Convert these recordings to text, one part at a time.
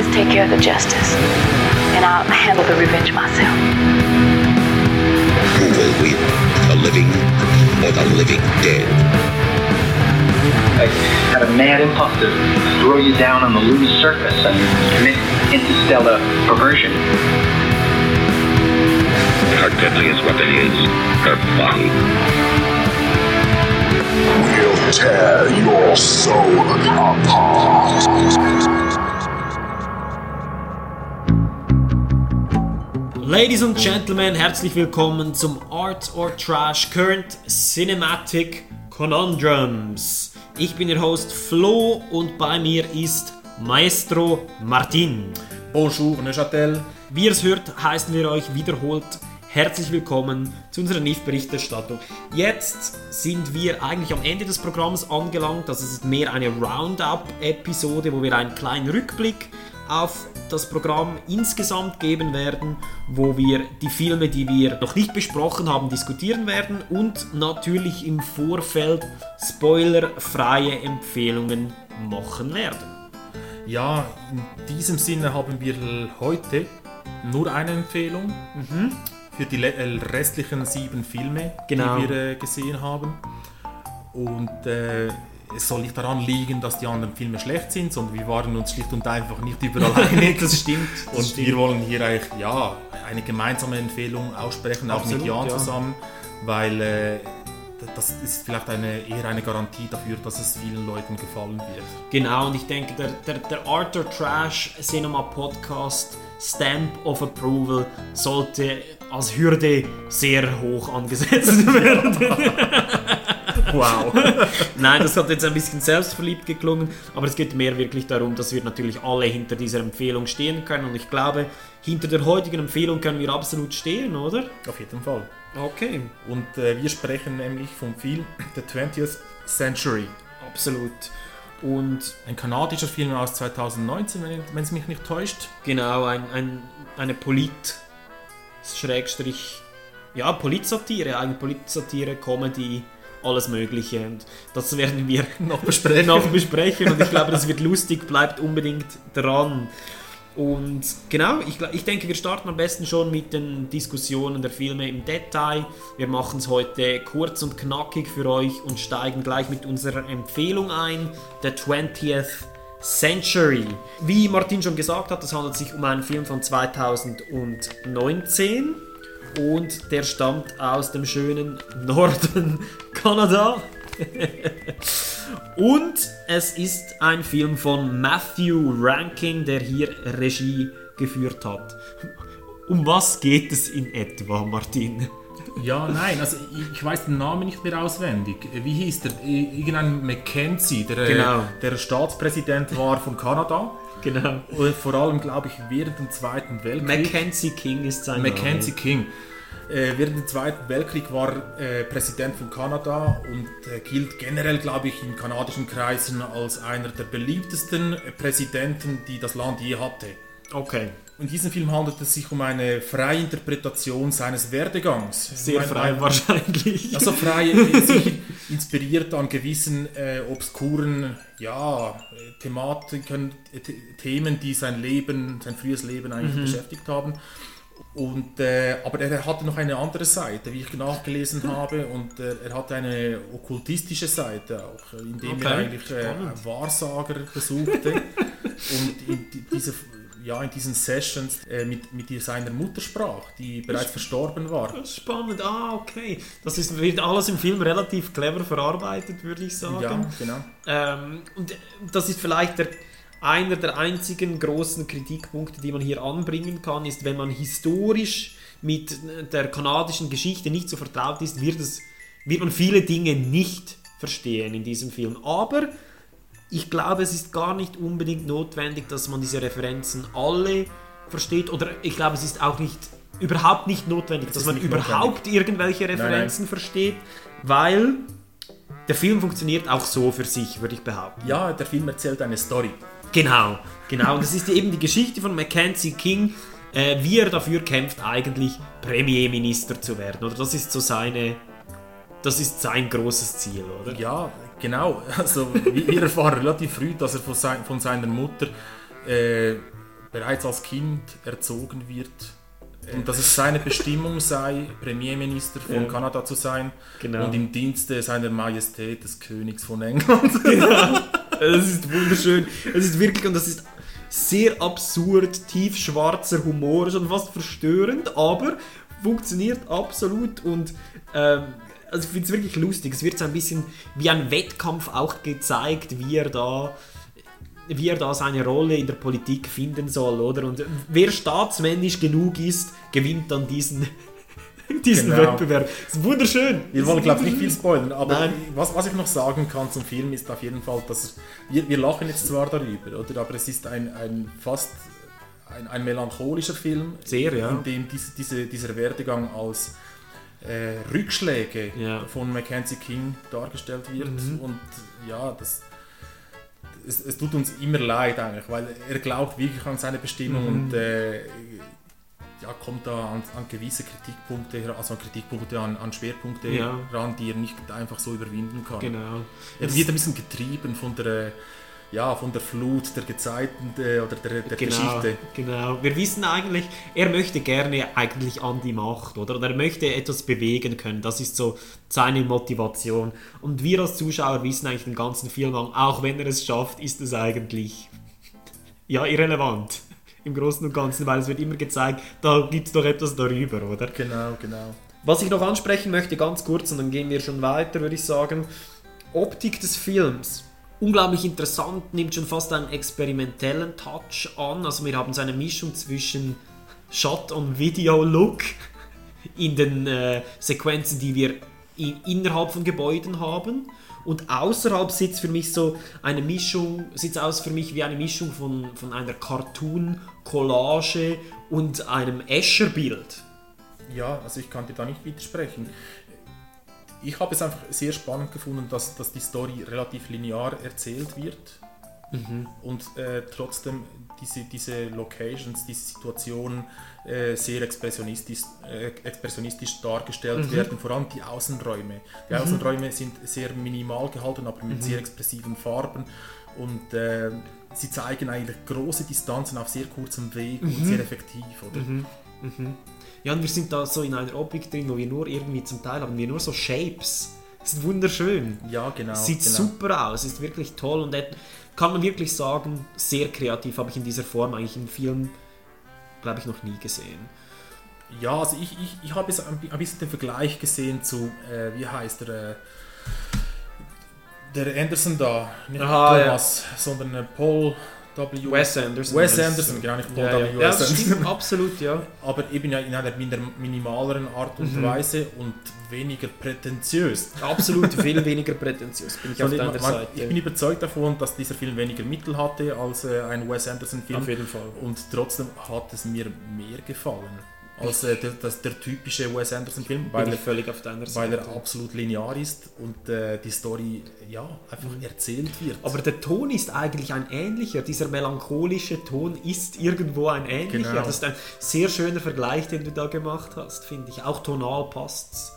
just take care of the justice, and I'll handle the revenge myself. Who will win, the living or the living dead? I had a mad impulse to throw you down on the lunar surface and commit interstellar perversion. Her deadliest weapon is her body. We'll tear your soul apart. Ladies and Gentlemen, herzlich willkommen zum Art or Trash Current Cinematic Conundrums. Ich bin Ihr Host Flo und bei mir ist Maestro Martin. Bonjour, Neuchâtel. Wie ihr es hört, heißen wir euch wiederholt herzlich willkommen zu unserer NIFFF-Berichterstattung. Jetzt sind wir eigentlich am Ende des Programms angelangt. Also es ist mehr eine Roundup-Episode, wo wir einen kleinen Rückblick auf das Programm insgesamt geben werden, wo wir die Filme, die wir noch nicht besprochen haben, diskutieren werden und natürlich im Vorfeld spoilerfreie Empfehlungen machen werden. Ja, in diesem Sinne haben wir heute nur eine Empfehlung. Für die restlichen 7 Filme, genau, die wir gesehen haben. Und es soll nicht daran liegen, dass die anderen Filme schlecht sind, sondern wir waren uns schlicht und einfach nicht überall einig. Das stimmt. Wir wollen hier eigentlich eine gemeinsame Empfehlung aussprechen, auch mit Jan zusammen, weil das ist vielleicht eher eine Garantie dafür, dass es vielen Leuten gefallen wird. Genau, und ich denke, der Art or Trash Cinema Podcast Stamp of Approval sollte als Hürde sehr hoch angesetzt werden. Wow. Nein, das hat jetzt ein bisschen selbstverliebt geklungen, aber es geht mehr wirklich darum, dass wir natürlich alle hinter dieser Empfehlung stehen können und ich glaube, hinter der heutigen Empfehlung können wir absolut stehen, oder? Auf jeden Fall. Okay. Und wir sprechen nämlich vom Film The 20th Century. Absolut. Und ein kanadischer Film aus 2019, wenn es mich nicht täuscht. Genau, eine Politsatire, Comedy, alles Mögliche. Und das werden wir noch besprechen. Und ich glaube, das wird lustig, bleibt unbedingt dran. Und genau, ich denke, wir starten am besten schon mit den Diskussionen der Filme im Detail. Wir machen es heute kurz und knackig für euch und steigen gleich mit unserer Empfehlung ein, The 20th Century. Wie Martin schon gesagt hat, es handelt sich um einen Film von 2019 und der stammt aus dem schönen Norden Kanada. Und es ist ein Film von Matthew Rankin, der hier Regie geführt hat. Um was geht es in etwa, Martin? Ja, nein, also ich weiß den Namen nicht mehr auswendig. Wie hieß der? Irgendein Mackenzie, der Staatspräsident war von Kanada. Genau. Und vor allem, glaube ich, während dem Zweiten Weltkrieg. Mackenzie King ist sein Name. Mackenzie King. Während dem Zweiten Weltkrieg war Präsident von Kanada und gilt generell, glaube ich, in kanadischen Kreisen als einer der beliebtesten Präsidenten, die das Land je hatte. Okay. In diesem Film handelt es sich um eine freie Interpretation seines Werdegangs. Sehr frei wahrscheinlich. Also frei, sicher inspiriert an gewissen obskuren Thematiken, Themen, die sein frühes Leben eigentlich beschäftigt haben. Aber er hatte noch eine andere Seite, wie ich nachgelesen habe, und er hatte eine okkultistische Seite auch, indem er eigentlich Wahrsager besuchte und in diesen Sessions mit seiner Mutter sprach, die bereits verstorben war. Spannend, okay. Das wird alles im Film relativ clever verarbeitet, würde ich sagen. Ja, genau. Und das ist vielleicht einer der einzigen großen Kritikpunkte, die man hier anbringen kann, ist, wenn man historisch mit der kanadischen Geschichte nicht so vertraut ist, wird man viele Dinge nicht verstehen in diesem Film. Aber ich glaube, es ist gar nicht unbedingt notwendig, dass man diese Referenzen alle versteht. Oder ich glaube, es ist auch überhaupt nicht notwendig, dass man überhaupt irgendwelche Referenzen versteht, weil der Film funktioniert auch so für sich, würde ich behaupten. Ja, der Film erzählt eine Story. Genau. Und das ist eben die Geschichte von Mackenzie King, wie er dafür kämpft, eigentlich Premierminister zu werden. Oder das ist so sein großes Ziel, oder? Ja, genau. Also wir erfahren relativ früh, dass er von seiner Mutter bereits als Kind erzogen wird und dass es seine Bestimmung sei, Premierminister von Kanada zu sein und im Dienste seiner Majestät des Königs von England. Ja, das ist wunderschön. Es ist wirklich, und das ist sehr absurd, tiefschwarzer Humor, schon fast verstörend, aber funktioniert absolut und also ich finde es wirklich lustig. Es wird so ein bisschen wie ein Wettkampf auch gezeigt, wie er da seine Rolle in der Politik finden soll, oder? Und wer staatsmännisch genug ist, gewinnt dann diesen Wettbewerb. Das ist wunderschön. Wir wollen, glaube ich, nicht viel spoilern, aber was ich noch sagen kann zum Film ist auf jeden Fall, dass wir lachen jetzt zwar darüber, oder? Aber es ist fast ein melancholischer Film, sehr, in dem dieser Werdegang als Rückschläge von Mackenzie King dargestellt wird. Und ja, es tut uns immer leid eigentlich, weil er glaubt wirklich an seine Bestimmung und kommt da an gewisse Kritikpunkte, an Schwerpunkte ran, die er nicht einfach so überwinden kann. Genau. Er wird ein bisschen getrieben von der Flut der Gezeiten oder der Geschichte. Genau. Wir wissen eigentlich, er möchte gerne eigentlich an die Macht, oder? Er möchte etwas bewegen können. Das ist so seine Motivation. Und wir als Zuschauer wissen eigentlich den ganzen Film lang, auch wenn er es schafft, ist es eigentlich irrelevant. Im Großen und Ganzen, weil es wird immer gezeigt, da gibt es doch etwas darüber, oder? Genau. Was ich noch ansprechen möchte, ganz kurz, und dann gehen wir schon weiter, würde ich sagen. Optik des Films. Unglaublich interessant, nimmt schon fast einen experimentellen Touch an. Also wir haben so eine Mischung zwischen Shot-on-Video-Look in den Sequenzen, die wir innerhalb von Gebäuden haben. Und außerhalb sieht es für mich wie eine Mischung von einer Cartoon-Collage und einem Escher-Bild. Ja, also ich kann dir da nicht widersprechen. Ich habe es einfach sehr spannend gefunden, dass die Story relativ linear erzählt wird und trotzdem diese Locations, diese Situationen sehr expressionistisch dargestellt werden. Vor allem die Außenräume. Die Außenräume sind sehr minimal gehalten, aber mit sehr expressiven Farben und sie zeigen eigentlich große Distanzen auf sehr kurzem Weg und sehr effektiv, oder? Ja, und wir sind da so in einer Optik drin, wo wir nur irgendwie zum Teil haben, wir nur so Shapes. Das ist wunderschön. Ja, genau. Sieht super aus, ist wirklich toll und kann man wirklich sagen, sehr kreativ, habe ich in dieser Form eigentlich im Film, glaube ich, noch nie gesehen. Ja, also ich habe jetzt ein bisschen den Vergleich gesehen zu, der Anderson da, nicht Thomas, sondern Paul... Wes Anderson, genau, nicht Paul W. S. Anderson. Stimmt, absolut, ja. Aber eben in einer minimaleren Art und Weise und weniger prätentiös. Absolut, viel weniger prätentiös, bin ich auf deiner Seite. Ich bin überzeugt davon, dass dieser Film weniger Mittel hatte als ein Wes Anderson-Film. Auf jeden Fall. Und trotzdem hat es mir mehr gefallen als der typische Wes Anderson-Film, weil er absolut linear ist und die Story einfach erzählt wird. Aber der Ton ist eigentlich ein ähnlicher, dieser melancholische Ton ist irgendwo ein ähnlicher. Genau. Das ist ein sehr schöner Vergleich, den du da gemacht hast, finde ich. Auch tonal passt's.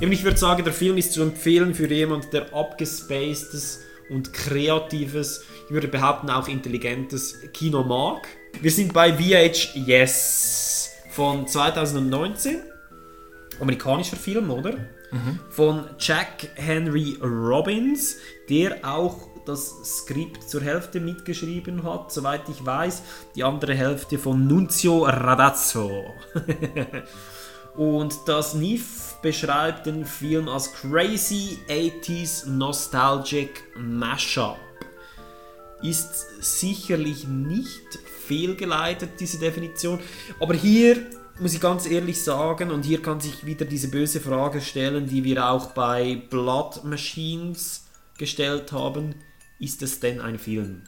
Eben, ich würde sagen, der Film ist zu empfehlen für jemanden, der abgespacedes und kreatives, ich würde behaupten auch intelligentes Kino mag. Wir sind bei VHYES. Von 2019, amerikanischer Film, oder? Von Jack Henry Robbins, der auch das Skript zur Hälfte mitgeschrieben hat, soweit ich weiß, die andere Hälfte von Nunzio Radazzo. Und das NIFFF beschreibt den Film als Crazy 80s Nostalgic Mashup. Ist sicherlich nicht fehlgeleitet, diese Definition. Aber hier muss ich ganz ehrlich sagen, und hier kann sich wieder diese böse Frage stellen, die wir auch bei Blood Machines gestellt haben. Ist es denn ein Film?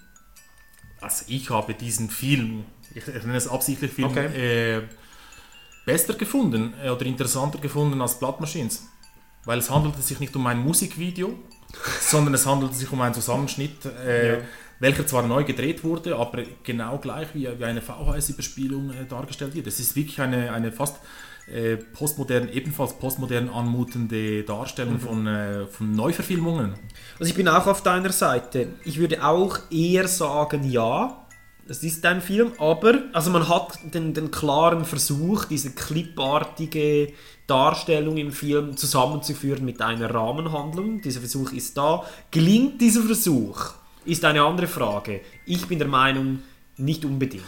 Also ich habe diesen Film, ich nenne es absichtlich Film, besser gefunden oder interessanter gefunden als Blood Machines. Weil es handelt sich nicht um ein Musikvideo, sondern es handelt sich um einen Zusammenschnitt, welcher zwar neu gedreht wurde, aber genau gleich wie eine VHS-Überspielung dargestellt wird. Es ist wirklich eine fast ebenfalls postmodern anmutende Darstellung von Neuverfilmungen. Also ich bin auch auf deiner Seite. Ich würde auch eher sagen, ja. Das ist ein Film, aber also man hat den klaren Versuch, diese clipartige Darstellung im Film zusammenzuführen mit einer Rahmenhandlung. Dieser Versuch ist da. Gelingt dieser Versuch? Ist eine andere Frage. Ich bin der Meinung, nicht unbedingt.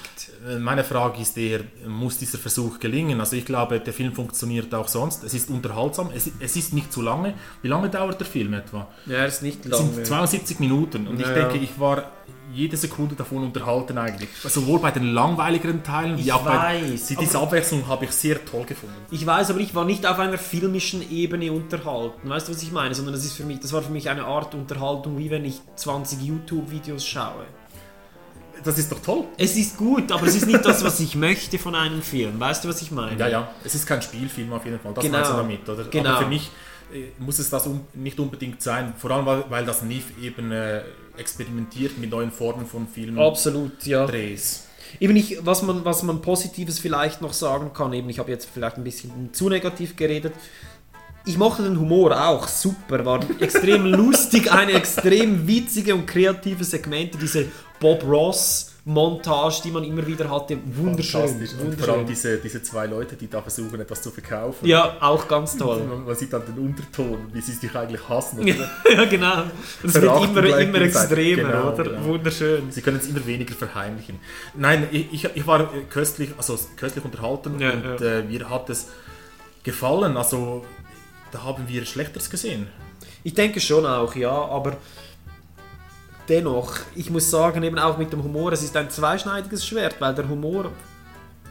Meine Frage ist eher, muss dieser Versuch gelingen? Also ich glaube, der Film funktioniert auch sonst. Es ist unterhaltsam, es ist nicht zu lange. Wie lange dauert der Film etwa? Ja, er ist nicht lange. Es sind 72 Minuten und ich denke, ich war jede Sekunde davon unterhalten eigentlich. Sowohl bei den langweiligeren Teilen, wie auch bei dieser Abwechslung habe ich sehr toll gefunden. Ich weiß, aber ich war nicht auf einer filmischen Ebene unterhalten. Weißt du, was ich meine? Sondern das war für mich eine Art Unterhaltung, wie wenn ich 20 YouTube-Videos schaue. Das ist doch toll. Es ist gut, aber es ist nicht das, was ich möchte von einem Film. Weißt du, was ich meine? Ja, ja. Es ist kein Spielfilm auf jeden Fall. Das meinst du damit, oder? Genau. Aber für mich muss es das nicht unbedingt sein. Vor allem, weil das NIFFF eben experimentiert mit neuen Formen von Filmen. Absolut, ja. Drehs. Eben nicht, was man Positives vielleicht noch sagen kann, eben ich habe jetzt vielleicht ein bisschen zu negativ geredet. Ich mochte den Humor auch, super, war extrem lustig, eine extrem witzige und kreative Segmente, diese Bob Ross-Montage, die man immer wieder hatte, wunderschön. Und vor allem diese zwei Leute, die da versuchen, etwas zu verkaufen. Ja, auch ganz toll. Man sieht dann den Unterton, wie sie sich eigentlich hassen. Oder? Ja, genau. Das Verachten wird immer extremer, genau, oder? Genau. Wunderschön. Sie können es immer weniger verheimlichen. Nein, ich war köstlich unterhalten, ja, und ja. Mir hat es gefallen, also... Da haben wir Schlechteres gesehen. Ich denke schon auch, ja, aber dennoch, ich muss sagen, eben auch mit dem Humor, es ist ein zweischneidiges Schwert, weil der Humor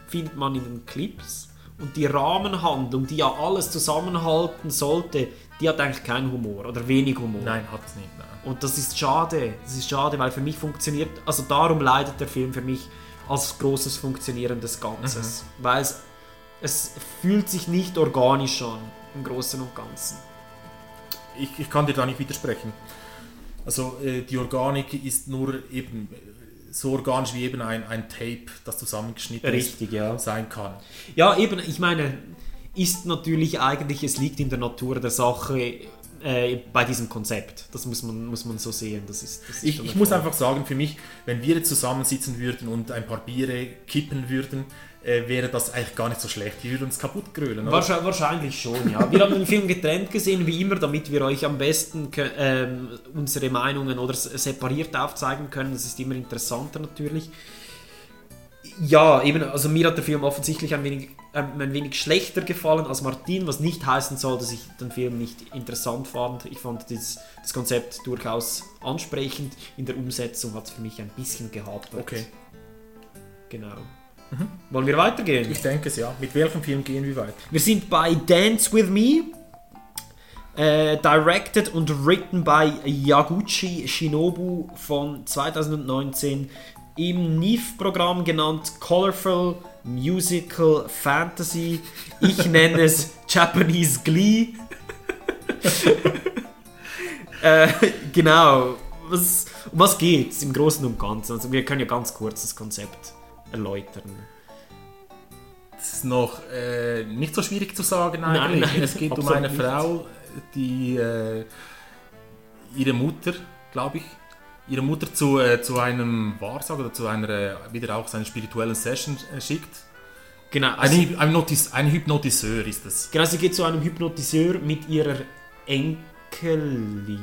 findet man in den Clips und die Rahmenhandlung, die ja alles zusammenhalten sollte, die hat eigentlich keinen Humor oder wenig Humor. Nein, hat es nicht. Nein. Und das ist schade, weil für mich funktioniert, also darum leidet der Film für mich als großes Funktionieren des Ganzes, weil es fühlt sich nicht organisch an. Im Großen und Ganzen. Ich kann dir da nicht widersprechen. Also die Organik ist nur eben so organisch wie eben ein Tape, das zusammengeschnitten richtig, ist, ja. Sein kann. Ja, eben, ich meine, ist natürlich eigentlich, es liegt in der Natur der Sache bei diesem Konzept. Das muss man so sehen. Das ist ich muss einfach sagen, für mich, wenn wir jetzt zusammensitzen würden und ein paar Biere kippen würden, wäre das eigentlich gar nicht so schlecht. Wir würden uns kaputt grölen, oder? Wahrscheinlich schon, ja. Wir haben den Film getrennt gesehen, wie immer, damit wir euch am besten unsere Meinungen oder separiert aufzeigen können. Das ist immer interessanter natürlich. Ja, eben, also mir hat der Film offensichtlich ein wenig schlechter gefallen als Martin, was nicht heißen soll, dass ich den Film nicht interessant fand. Ich fand das Konzept durchaus ansprechend. In der Umsetzung hat es für mich ein bisschen gehapert. Okay. Genau. Mhm. Wollen wir weitergehen? Ich denke es, ja. Mit welchem Film gehen wir weiter? Wir sind bei Dance with Me, directed und written by Yaguchi Shinobu von 2019, im NIFFF-Programm genannt Colorful Musical Fantasy. Ich nenne es Japanese Glee. Genau. Um was geht's im Großen und Ganzen? Also wir können ja ganz kurz das Konzept erläutern. Das ist noch nicht so schwierig zu sagen eigentlich. Nein, es geht um eine Frau, die ihre Mutter zu einem Wahrsager oder zu einer wieder auch seiner spirituellen Session schickt. Genau. Ein Hypnotiseur ist das. Genau, sie geht zu einem Hypnotiseur mit ihrer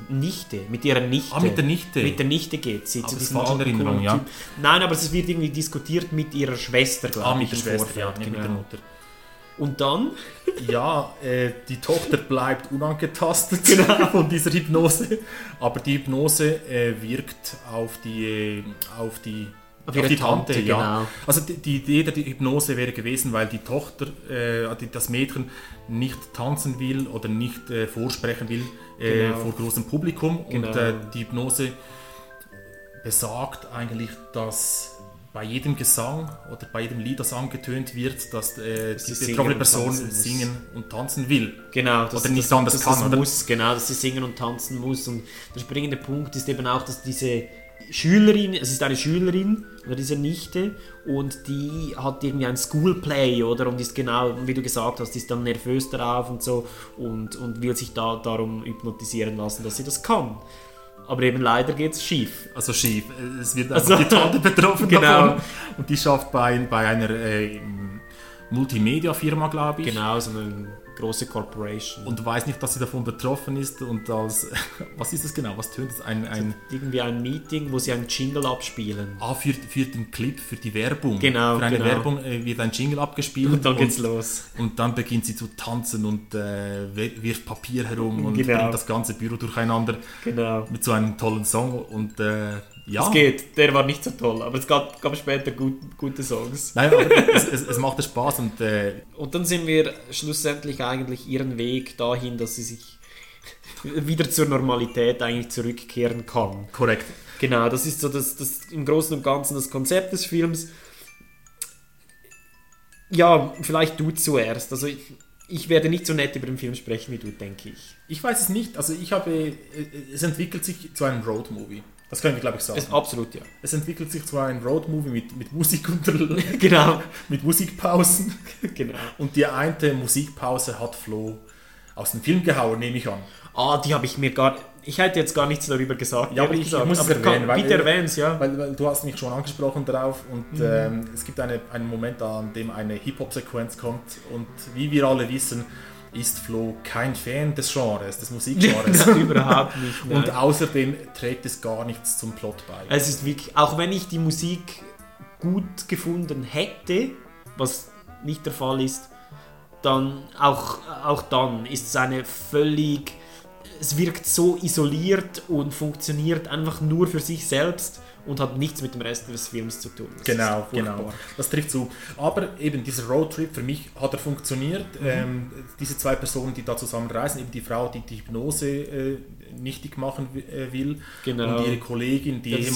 Nichte, mit ihrer Nichte. Ah, mit der Nichte. Mit der Nichte geht sie zu diesem Erinnerung, ja. Nein, aber es wird irgendwie diskutiert mit ihrer Schwester, glaube ich. Ah, mit der Schwester, Vorfeld, ja, nicht genau. Mit der Mutter. Und dann? Ja, die Tochter bleibt unangetastet genau. Von dieser Hypnose, aber die Hypnose wirkt auf die Tante, ja. Genau. Also die Idee der Hypnose wäre gewesen, weil die Tochter, das Mädchen nicht tanzen will oder nicht vorsprechen will genau. Vor großem Publikum. Genau. Und die Hypnose besagt eigentlich, dass bei jedem Gesang oder bei jedem Lied, das angetönt wird, dass die betroffene Person singen und tanzen will. Genau, oder nicht anders kann. Oder? Muss, genau, dass sie singen und tanzen muss. Und der springende Punkt ist eben auch, dass es ist eine Schülerin, oder diese Nichte, und die hat irgendwie ein Schoolplay, oder? Und ist genau, wie du gesagt hast, ist dann nervös darauf und so und will sich darum hypnotisieren lassen, dass sie das kann. Aber eben leider geht es schief. Also schief. Es wird einfach also, die Tante betroffen genau. davon. Und die schafft bei einer Multimedia-Firma, glaube ich. Genau, so eine große Corporation. Und weiß nicht, dass sie davon betroffen ist. Und als, was ist das genau? Was tönt das? Ein irgendwie ein Meeting, wo sie einen Jingle abspielen. Ah, für den Clip, für die Werbung. Genau, für eine genau. Werbung wird ein Jingle abgespielt. Und dann geht's los. Und dann beginnt sie zu tanzen und wirft Papier herum und genau. bringt das ganze Büro durcheinander. Genau. Mit so einem tollen Song und... Ja. Es geht, der war nicht so toll, aber es gab später gute Songs. Nein, aber es macht Spaß. Und dann sind wir schlussendlich eigentlich ihren Weg dahin, dass sie sich wieder zur Normalität eigentlich zurückkehren kann. Korrekt. Genau, das ist so das im Großen und Ganzen das Konzept des Films. Ja, vielleicht du zuerst. Also ich werde nicht so nett über den Film sprechen wie du, denke ich. Ich weiß es nicht. Also es entwickelt sich zu einem Roadmovie. Das können wir, glaube ich, sagen. Absolut, ja. Es entwickelt sich zwar ein Roadmovie mit Musik genau. mit Musikpausen. Genau. Und die eine Musikpause hat Flo aus dem Film gehauen, nehme ich an. Ah, die habe ich mir gar... Ich hätte jetzt gar nichts darüber gesagt. Ja, aber ich muss es erwähnen. Bitte erwähn's, ja. Weil du hast mich schon angesprochen darauf. Und es gibt einen Moment, an dem eine Hip-Hop-Sequenz kommt. Und wie wir alle wissen... ist Flo kein Fan des Genres, des Musikgenres. Überhaupt nicht. Nein. Und außerdem trägt es gar nichts zum Plot bei. Es ist wirklich, auch wenn ich die Musik gut gefunden hätte, was nicht der Fall ist, dann auch dann ist es eine völlig... Es wirkt so isoliert und funktioniert einfach nur für sich selbst und hat nichts mit dem Rest des Films zu tun. Das genau. Das trifft zu. Aber eben dieser Roadtrip, für mich hat er funktioniert. Diese zwei Personen, die da zusammenreisen, eben die Frau, die die Hypnose nichtig machen will genau. und ihre Kollegin, die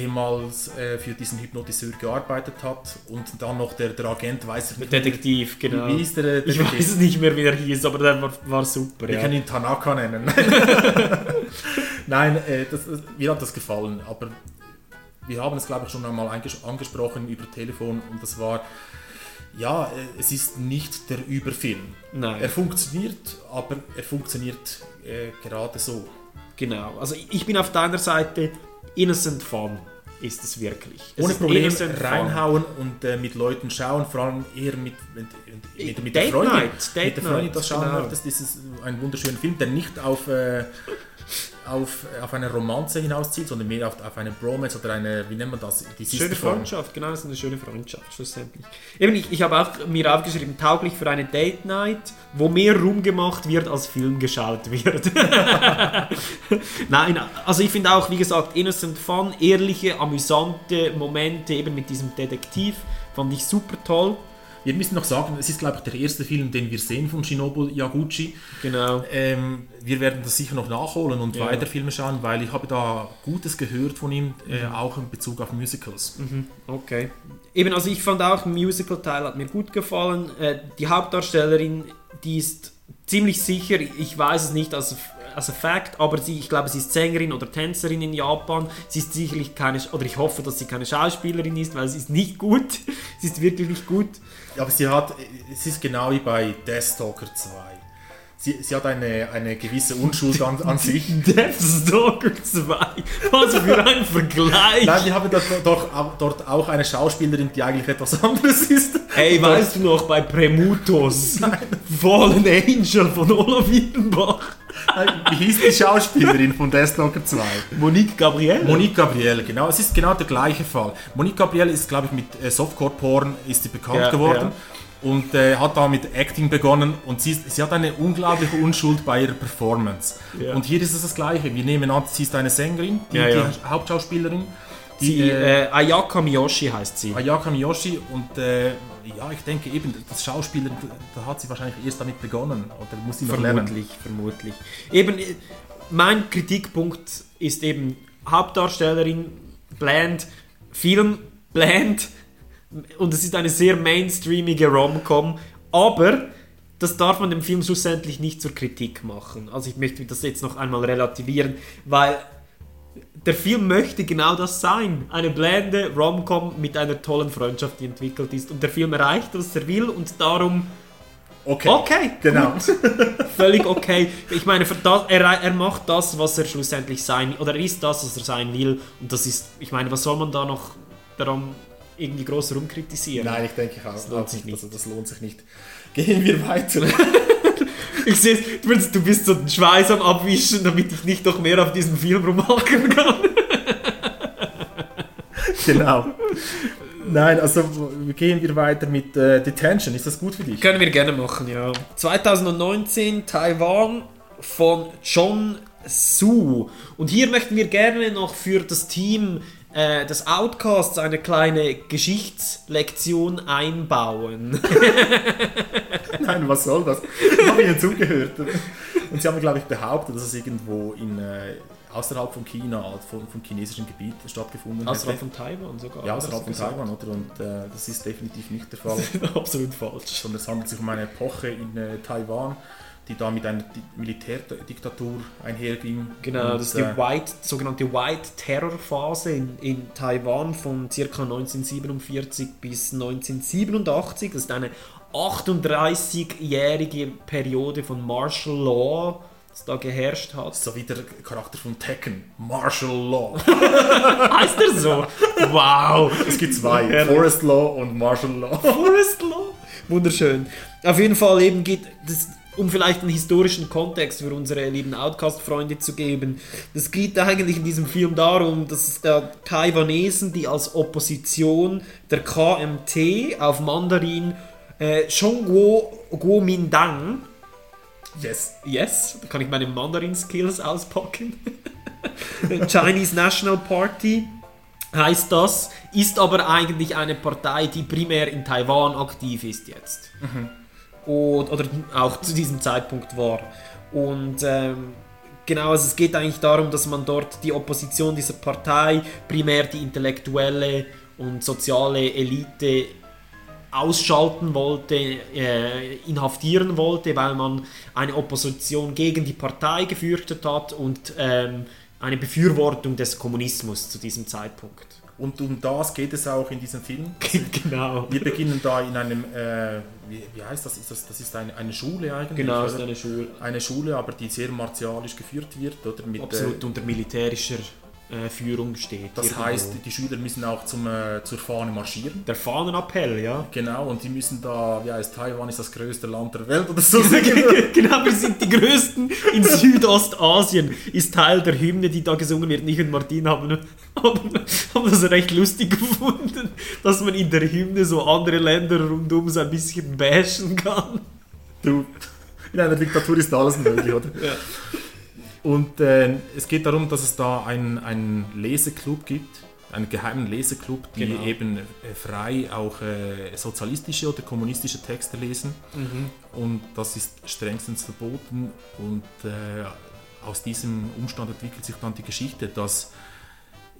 ehemals für diesen Hypnotiseur gearbeitet hat und dann noch der Agent, weiß ich nicht. Der Detektiv, genau. Wie ist der Detektiv? Ich weiß nicht mehr, wie er hieß, aber der war super. Wir können ihn Tanaka nennen. Nein, mir hat das gefallen, aber wir haben es, glaube ich, schon einmal angesprochen über Telefon und das war, ja, es ist nicht der Überfilm. Nein. Er funktioniert, aber er funktioniert gerade so. Genau, also ich bin auf deiner Seite, innocent fun ist es wirklich. Ohne Probleme reinhauen und mit Leuten schauen, vor allem eher mit der Freundin. Mit der Freundin, das schauen genau. möchtest, ist es ein wunderschöner Film, der nicht auf eine Romanze hinauszieht, sondern mehr auf eine Bromance oder eine, wie nennt man das? Die schöne Freundschaft, genau, das ist eine schöne Freundschaft, schlussendlich. Eben, ich habe auch mir aufgeschrieben, tauglich für eine Date Night, wo mehr rumgemacht wird, als Film geschaut wird. Nein, also ich finde auch, wie gesagt, innocent fun, ehrliche, amüsante Momente, eben mit diesem Detektiv, fand ich super toll. Wir müssen noch sagen, es ist, glaube ich, der erste Film, den wir sehen von Shinobu Yaguchi. Genau. Wir werden das sicher noch nachholen und weiter Filme schauen, weil ich habe da Gutes gehört von ihm, auch in Bezug auf Musicals. Mhm. Okay. Eben, also ich fand auch, der Musical-Teil hat mir gut gefallen. Die Hauptdarstellerin, die ist ziemlich sicher, ich weiß es nicht, als Fact, aber ich glaube, sie ist Sängerin oder Tänzerin in Japan. Sie ist sicherlich keine, oder ich hoffe, dass sie keine Schauspielerin ist, weil sie ist nicht gut. Sie ist wirklich nicht gut. Aber es ist genau wie bei Deathstalker 2. Sie hat eine gewisse Unschuld an sich. Deathstalker 2, was für ein Vergleich. Nein, wir haben dort auch eine Schauspielerin, die eigentlich etwas anderes ist. Hey, weißt du noch, bei Premutos, nein. Fallen Angel von Olaf Wiedenbach. Wie hieß die Schauspielerin von Deathstalker 2? Monique Gabriel? Monique Gabriel, genau. Es ist genau der gleiche Fall. Monique Gabriel ist, glaube ich, mit Softcore-Porn ist sie bekannt geworden. Ja. Und hat da mit Acting begonnen. Und sie hat eine unglaubliche Unschuld bei ihrer Performance. Ja. Und hier ist es das Gleiche. Wir nehmen an, sie ist eine Sängerin, die Hauptschauspielerin. Ayaka Miyoshi heißt sie. Ayaka Miyoshi und ich denke eben, das Schauspielen, da hat sie wahrscheinlich erst damit begonnen oder muss sie noch lernen. Vermutlich. Eben, mein Kritikpunkt ist eben Hauptdarstellerin, bland, Film, bland und es ist eine sehr mainstreamige Rom-Com, aber... Das darf man dem Film schlussendlich nicht zur Kritik machen. Also ich möchte das jetzt noch einmal relativieren, weil... Der Film möchte genau das sein. Eine blende Rom-Com mit einer tollen Freundschaft, die entwickelt ist. Und der Film erreicht, was er will und darum Okay. Okay, genau. Völlig okay. Ich meine, er macht das, was er schlussendlich sein will. Oder er ist das, was er sein will. Und das ist, ich meine, was soll man da noch daran irgendwie gross rumkritisieren? Nein, ich denke auch. Das lohnt sich nicht. Also, das lohnt sich nicht. Gehen wir weiter. Ich sehe es, du bist so den Schweiß am Abwischen, damit ich nicht noch mehr auf diesen Film rumhacken kann. Genau. Nein, also gehen wir weiter mit Detention. Ist das gut für dich? Können wir gerne machen, ja. 2019, Taiwan von John Su. Und hier möchten wir gerne noch für das Team des Outcasts eine kleine Geschichtslektion einbauen. Nein, was soll das? Ich habe ihnen zugehört. Und sie haben, glaube ich, behauptet, dass es irgendwo in... außerhalb von China, vom chinesischen Gebiet stattgefunden hat. Außerhalb von Taiwan sogar? Ja, außerhalb von Taiwan, oder? Und das ist definitiv nicht der Fall. Das ist absolut falsch. Sondern es handelt sich um eine Epoche in Taiwan, die da mit einer Militärdiktatur einherging. Genau, und das ist die sogenannte White-Terror-Phase in Taiwan von ca. 1947 bis 1987. Das ist eine 38-jährige Periode von Martial Law, da geherrscht hat. So wie der Charakter von Tekken. Martial Law. Heißt er so? Wow. Es gibt zwei. Forest Law und Martial Law. Forest Law? Wunderschön. Auf jeden Fall eben geht das, um vielleicht einen historischen Kontext für unsere lieben Outcast-Freunde zu geben. Es geht eigentlich in diesem Film darum, dass da Taiwanesen, die als Opposition der KMT auf Mandarin Zhongguo Mindang, Yes, da kann ich meine Mandarin-Skills auspacken. Chinese National Party heißt das, ist aber eigentlich eine Partei, die primär in Taiwan aktiv ist jetzt. Mhm. Oder auch zu diesem Zeitpunkt war. Und genau, also es geht eigentlich darum, dass man dort die Opposition dieser Partei, primär die intellektuelle und soziale Elite, ausschalten wollte, inhaftieren wollte, weil man eine Opposition gegen die Partei gefürchtet hat und eine Befürwortung des Kommunismus zu diesem Zeitpunkt. Und um das geht es auch in diesem Film. Genau. Wir beginnen da in einem, wie heißt das? Das ist eine Schule eigentlich. Genau, es ist eine Schule. Eine Schule, aber die sehr martialisch geführt wird. Oder mit, absolut unter militärischer Führung steht. Das irgendwo heißt, die Schüler müssen auch zur Fahne marschieren. Der Fahnenappell, ja. Genau, und die müssen da, Taiwan ist das größte Land der Welt oder so. Genau, wir sind die Größten in Südostasien, ist Teil der Hymne, die da gesungen wird. Ich und Martin haben das recht lustig gefunden, dass man in der Hymne so andere Länder rundum so ein bisschen bashen kann. Du, in einer Diktatur ist alles möglich, oder? Ja. Und es geht darum, dass es da einen Leseklub gibt, einen geheimen Leseklub, die eben frei auch sozialistische oder kommunistische Texte lesen. Mhm. Und das ist strengstens verboten. Und aus diesem Umstand entwickelt sich dann die Geschichte, dass,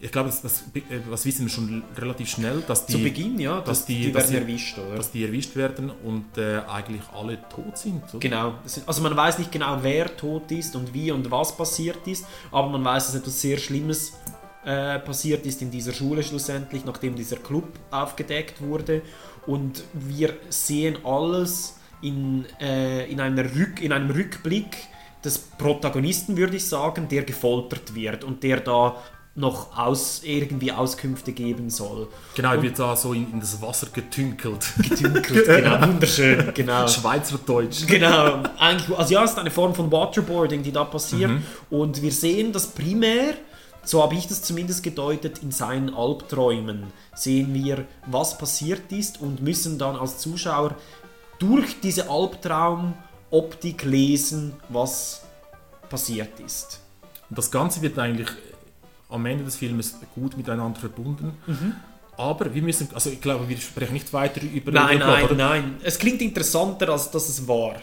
ich glaube, das wissen wir schon relativ schnell, dass die zu Beginn, ja, dass die erwischt werden und eigentlich alle tot sind. Oder? Genau. Also man weiß nicht genau, wer tot ist und wie und was passiert ist, aber man weiß, dass etwas sehr Schlimmes passiert ist in dieser Schule schlussendlich, nachdem dieser Club aufgedeckt wurde. Und wir sehen alles in einem Rückblick des Protagonisten, würde ich sagen, der gefoltert wird und der da noch irgendwie Auskünfte geben soll. Genau, er wird da so in das Wasser getünkelt. Getünkelt, genau, wunderschön, genau. Schweizerdeutsch. Genau, eigentlich, also ja, es ist eine Form von Waterboarding, die da passiert. Mhm. Und wir sehen das primär, so habe ich das zumindest gedeutet, in seinen Albträumen sehen wir, was passiert ist und müssen dann als Zuschauer durch diese Albtraumoptik lesen, was passiert ist. Und das Ganze wird eigentlich am Ende des Films gut miteinander verbunden. Mhm. Aber wir müssen, also ich glaube, wir sprechen nicht weiter über den Plot. Nein. Es klingt interessanter, als dass es war.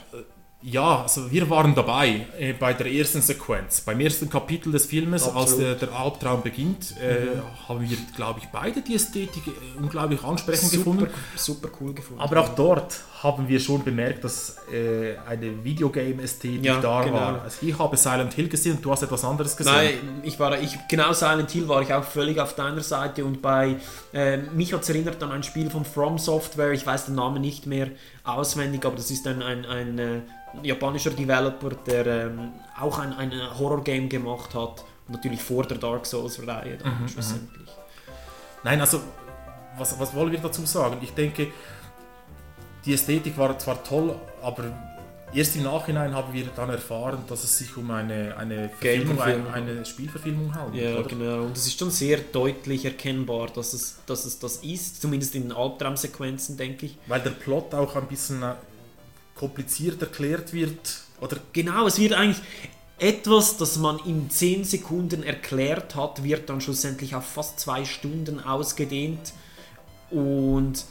Ja, also wir waren dabei bei der ersten Sequenz. Beim ersten Kapitel des Filmes, absolut, als der Albtraum beginnt, haben wir, glaube ich, beide die Ästhetik unglaublich ansprechend gefunden. Super cool gefunden. Aber auch dort haben wir schon bemerkt, dass eine Videogame-Ästhetik war. Also ich habe Silent Hill gesehen und du hast etwas anderes gesehen. Nein, genau Silent Hill war ich auch völlig auf deiner Seite. Und mich hat es erinnert an ein Spiel von From Software, ich weiß den Namen nicht mehr auswendig, aber das ist ein japanischer Developer, der auch ein Horror-Game gemacht hat, natürlich vor der Dark Souls-Reihe dann schlussendlich. Nein, also, was wollen wir dazu sagen? Ich denke, die Ästhetik war zwar toll, aber erst im Nachhinein haben wir dann erfahren, dass es sich um eine Verfilmung, eine Spielverfilmung handelt. Ja, oder? Genau. Und es ist schon sehr deutlich erkennbar, dass es das ist, zumindest in den Albtraumsequenzen, denke ich. Weil der Plot auch ein bisschen kompliziert erklärt wird. Oder genau, es wird eigentlich etwas, das man in 10 Sekunden erklärt hat, wird dann schlussendlich auf fast 2 Stunden ausgedehnt, und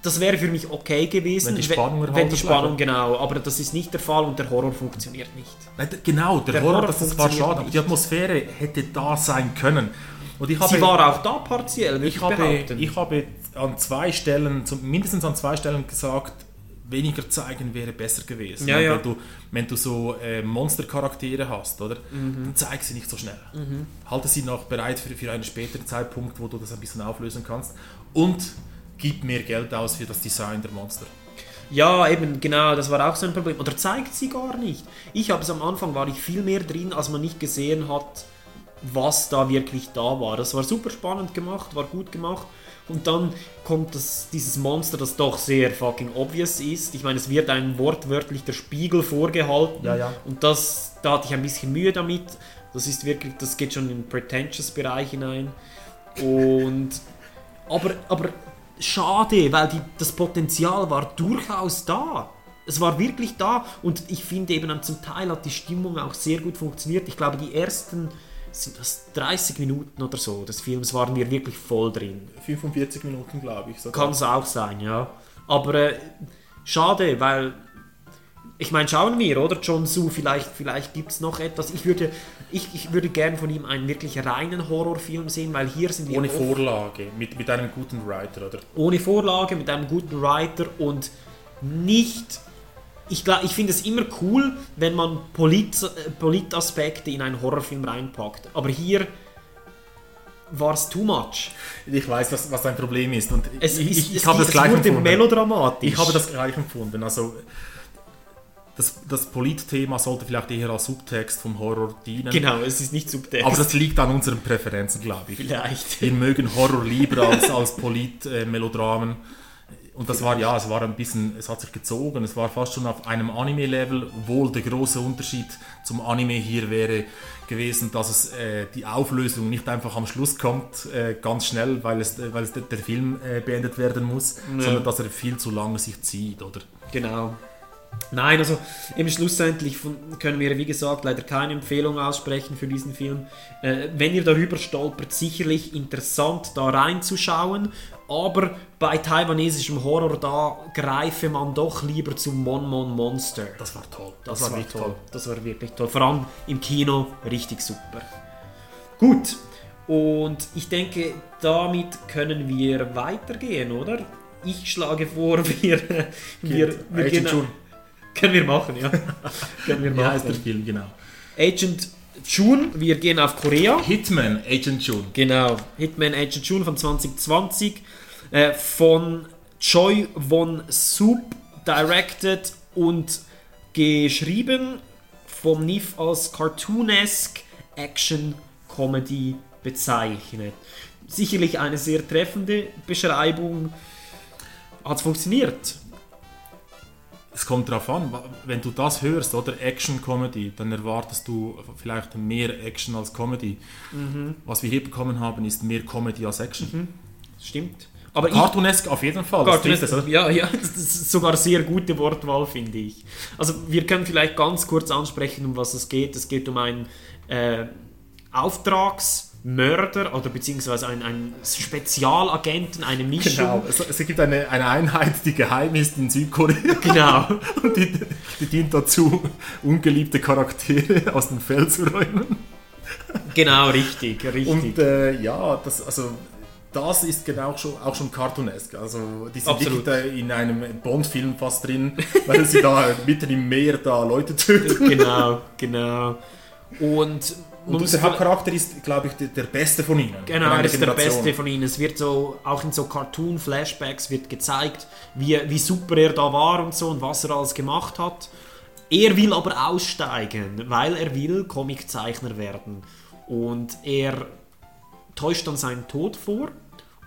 das wäre für mich okay gewesen, wenn die Spannung genau, aber das ist nicht der Fall und der Horror funktioniert nicht. Nein, genau, der Horror das war schade, aber die Atmosphäre hätte da sein können. Und sie war auch da partiell, würde ich behaupten. Ich habe an 2 Stellen, mindestens an 2 Stellen gesagt, weniger zeigen wäre besser gewesen. Ja, ja. Wenn du so Monstercharaktere hast, oder? Dann zeig sie nicht so schnell. Halte sie noch bereit für einen späteren Zeitpunkt, wo du das ein bisschen auflösen kannst. Und gib mehr Geld aus für das Design der Monster. Ja, eben, genau, das war auch so ein Problem. Oder zeigt sie gar nicht. Ich habe es am Anfang, war ich viel mehr drin, als man nicht gesehen hat, was da wirklich da war. Das war super spannend gemacht, war gut gemacht. Und dann kommt dieses Monster, das doch sehr fucking obvious ist. Ich meine, es wird einem wortwörtlich der Spiegel vorgehalten. Ja, ja. Und da hatte ich ein bisschen Mühe damit. Das ist wirklich, das geht schon in den Pretentious-Bereich hinein. Und aber schade, weil das Potenzial war durchaus da. Es war wirklich da. Und ich finde eben, zum Teil hat die Stimmung auch sehr gut funktioniert. Ich glaube, die ersten... sind das 30 Minuten oder so des Films, waren wir wirklich voll drin. 45 Minuten, glaube ich. Kann es auch sein, ja. Aber schade, weil... Ich meine, schauen wir, oder? John Su, vielleicht gibt es noch etwas. Ich würde gerne von ihm einen wirklich reinen Horrorfilm sehen, weil hier sind wir... Ohne Vorlage, mit einem guten Writer, oder? Ohne Vorlage, mit einem guten Writer und nicht... Ich finde es immer cool, wenn man Politaspekte in einen Horrorfilm reinpackt. Aber hier war es too much. Ich weiß, was dein Problem ist. Und ich habe das gleich empfunden. Melodramatisch. Ich habe das gleich empfunden. Also, das Polit-Thema sollte vielleicht eher als Subtext vom Horror dienen. Genau, es ist nicht Subtext. Aber das liegt an unseren Präferenzen, glaube ich. Vielleicht. Wir mögen Horror lieber als Polit-Melodramen. Und das war, ja, es hat sich gezogen, es war fast schon auf einem Anime-Level, obwohl der große Unterschied zum Anime hier wäre gewesen, dass es die Auflösung nicht einfach am Schluss kommt, ganz schnell, weil es der Film beendet werden muss, sondern dass er viel zu lange sich zieht, oder? Genau. Nein, also eben schlussendlich können wir, wie gesagt, leider keine Empfehlung aussprechen für diesen Film. Wenn ihr darüber stolpert, sicherlich interessant, da reinzuschauen, aber bei taiwanesischem Horror, da greife man doch lieber zum Mon Monster. Das war toll. Das war toll. Das war wirklich toll. Vor allem im Kino richtig super. Gut, und ich denke, damit können wir weitergehen, oder? Ich schlage vor, wir gehen... Können wir machen, ja. Wie heißt der Film, genau? Agent Jun, wir gehen auf Korea. Hitman Agent Jun. Genau, Hitman Agent Jun von 2020. Von Choi Won Sup directed und geschrieben vom NIFFF als cartoonesque Action-Comedy bezeichnet. Sicherlich eine sehr treffende Beschreibung. Hat es funktioniert? Es kommt darauf an, wenn du das hörst, oder Action-Comedy, dann erwartest du vielleicht mehr Action als Comedy. Was wir hier bekommen haben, ist mehr Comedy als Action. Stimmt. Aber cartoonesk auf jeden Fall. Das, ja, das ist sogar sehr gute Wortwahl, finde ich. Also wir können vielleicht ganz kurz ansprechen, um was es geht. Es geht um einen Auftragsmörder, Mörder oder beziehungsweise einen Spezialagenten, eine Mischung. Genau, es gibt eine Einheit, die geheim ist in Südkorea. Genau. Und die dient dazu, ungeliebte Charaktere aus dem Feld zu räumen. Genau, richtig. Und ja, das ist genau auch schon cartoonesk. Also die sind absolut. Wirklich in einem Bond-Film fast drin, weil sie da mitten im Meer da Leute töten. Genau. Und der Hauptcharakter ist, glaube ich, der Beste von ihnen. Genau, er ist der Beste von ihnen. Es wird so, auch in so Cartoon-Flashbacks wird gezeigt, wie super er da war und so und was er alles gemacht hat. Er will aber aussteigen, weil er will Comiczeichner werden. Und er täuscht dann seinen Tod vor.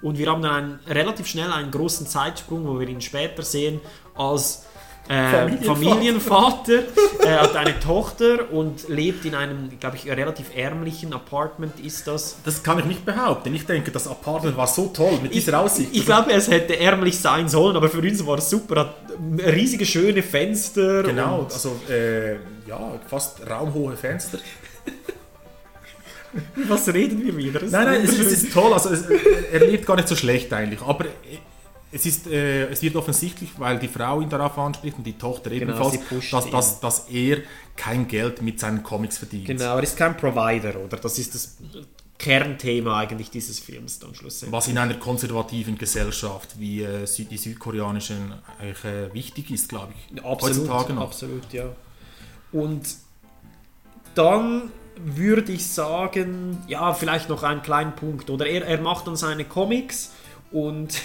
Und wir haben dann relativ schnell einen großen Zeitsprung, wo wir ihn später sehen, als Familienvater, hat eine Tochter und lebt in einem, glaube ich, relativ ärmlichen Apartment, ist das. Das kann ich nicht behaupten. Ich denke, das Apartment war so toll mit dieser Aussicht. Ich glaube, es hätte ärmlich sein sollen, aber für uns war es super. Hat riesige, schöne Fenster. Genau, und also ja, fast raumhohe Fenster. Was reden wir wieder? Nein, es ist toll. Also er lebt gar nicht so schlecht eigentlich, aber... Es wird offensichtlich, weil die Frau ihn darauf anspricht und die Tochter ebenfalls, dass er kein Geld mit seinen Comics verdient. Genau, er ist kein Provider, oder? Das ist das Kernthema eigentlich dieses Films dann schlussendlich. Was in einer konservativen Gesellschaft wie die südkoreanischen eigentlich wichtig ist, glaube ich. Absolut, heutzutage noch. Absolut, ja. Und dann würde ich sagen, ja, vielleicht noch einen kleinen Punkt, oder? Er macht dann seine Comics. Und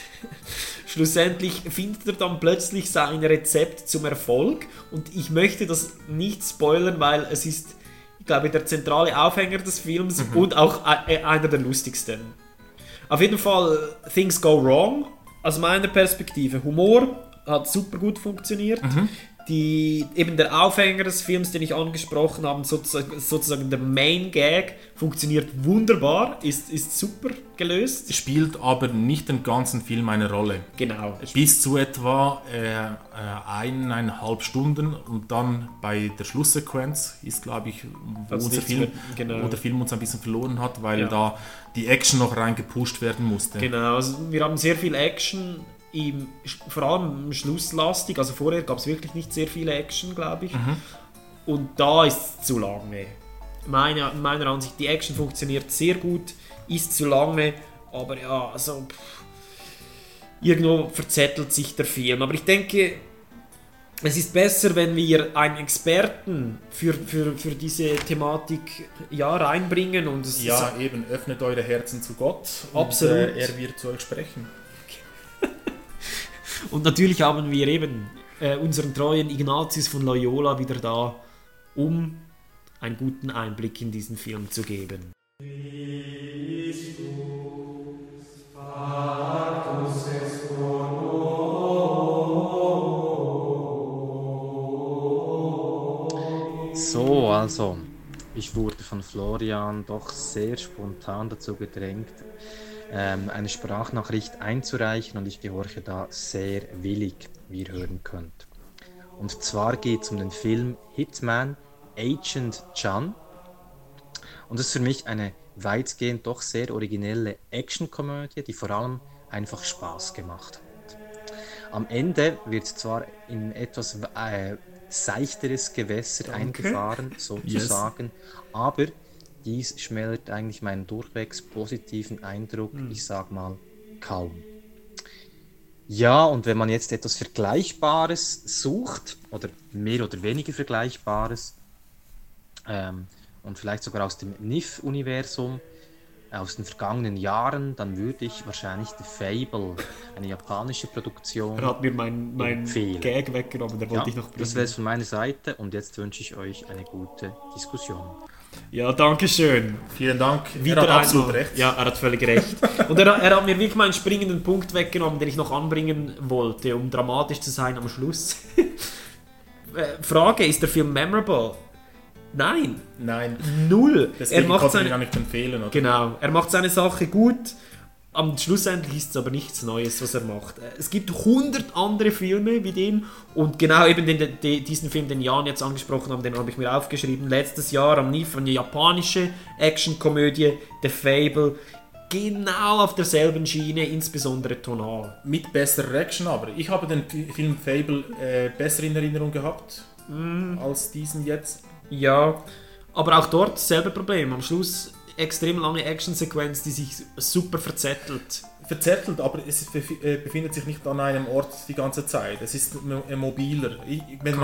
schlussendlich findet er dann plötzlich sein Rezept zum Erfolg. Und ich möchte das nicht spoilern, weil es ist, ich glaube, der zentrale Aufhänger des Films und auch einer der lustigsten. Auf jeden Fall, Things Go Wrong. Aus meiner Perspektive, Humor hat super gut funktioniert. Eben der Aufhänger des Films, den ich angesprochen habe, sozusagen der Main Gag, funktioniert wunderbar, ist super gelöst. Spielt aber nicht den ganzen Film eine Rolle. Genau. Bis zu etwa 1,5 Stunden und dann bei der Schlusssequenz ist, glaube ich, wo der Film uns ein bisschen verloren hat, weil da die Action noch reingepusht werden musste. Genau, also wir haben sehr viel Action. Vor allem schlusslastig, also vorher gab es wirklich nicht sehr viel Action, glaube ich. Und da ist es zu lange. Meiner Ansicht, die Action funktioniert sehr gut, ist zu lange, aber ja, also irgendwo verzettelt sich der Film. Aber ich denke, es ist besser, wenn wir einen Experten für diese Thematik reinbringen. Und eben, öffnet eure Herzen zu Gott. Absolut. Und er wird zu euch sprechen. Und natürlich haben wir eben unseren treuen Ignatius von Loyola wieder da, um einen guten Einblick in diesen Film zu geben. So, also, ich wurde von Florian doch sehr spontan dazu gedrängt, eine Sprachnachricht einzureichen, und ich gehorche da sehr willig, wie ihr hören könnt. Und zwar geht es um den Film Hitman Agent Jun, und es ist für mich eine weitgehend doch sehr originelle Actionkomödie, die vor allem einfach Spaß gemacht hat. Am Ende wird zwar in etwas seichteres Gewässer eingefahren, sozusagen, aber dies schmälert eigentlich meinen durchwegs positiven Eindruck, ich sag mal, kaum. Ja, und wenn man jetzt etwas Vergleichbares sucht, oder mehr oder weniger Vergleichbares, und vielleicht sogar aus dem NIFFF-Universum, aus den vergangenen Jahren, dann würde ich wahrscheinlich The Fable, eine japanische Produktion, er hat mir mein Gag weggenommen, den wollte ich noch bringen. Das wäre es von meiner Seite, und jetzt wünsche ich euch eine gute Diskussion. Ja, danke schön. Vielen Dank. Wieder er hat absolut recht. Ja, er hat völlig recht. Und er hat mir wirklich meinen springenden Punkt weggenommen, den ich noch anbringen wollte, um dramatisch zu sein am Schluss. Frage, ist der Film memorable? Nein. Null. Deswegen kann ich ihn gar nicht empfehlen. Oder? Genau, er macht seine Sache gut, Am Schlussendlich ist es aber nichts Neues, was er macht. Es gibt 100 andere Filme wie den, und genau eben diesen Film, den Jan jetzt angesprochen hat, den habe ich mir aufgeschrieben. Letztes Jahr am NIFFF eine japanische Actionkomödie, The Fable, genau auf derselben Schiene, insbesondere tonal. Mit besserer Action aber. Ich habe den Film Fable besser in Erinnerung gehabt als diesen jetzt. Ja, aber auch dort selbe Problem. Am Schluss extrem lange Actionsequenz, die sich super verzettelt. Verzettelt, aber es befindet sich nicht an einem Ort die ganze Zeit. Es ist mobiler. Wenn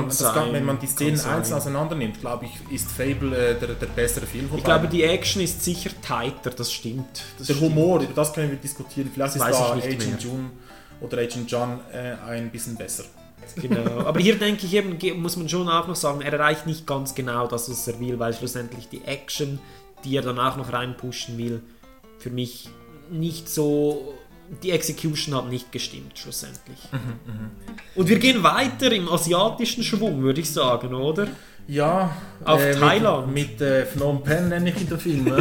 man die Szenen einzeln auseinander nimmt, glaube ich, ist Fable der bessere Film. Ich glaube, die Action ist sicher tighter, das stimmt. Humor, über das können wir diskutieren. Vielleicht ist da Agent Jun oder Agent Jun ein bisschen besser. Genau. Aber hier denke ich eben, muss man schon auch noch sagen, er erreicht nicht ganz genau das, was er will, weil schlussendlich die Action, die er danach noch reinpushen will, für mich nicht so... Die Execution hat nicht gestimmt, schlussendlich. Und wir gehen weiter im asiatischen Schwung, würde ich sagen, oder? Ja. Auf Thailand. Mit Phnom Penh nenne ich ihn den Film.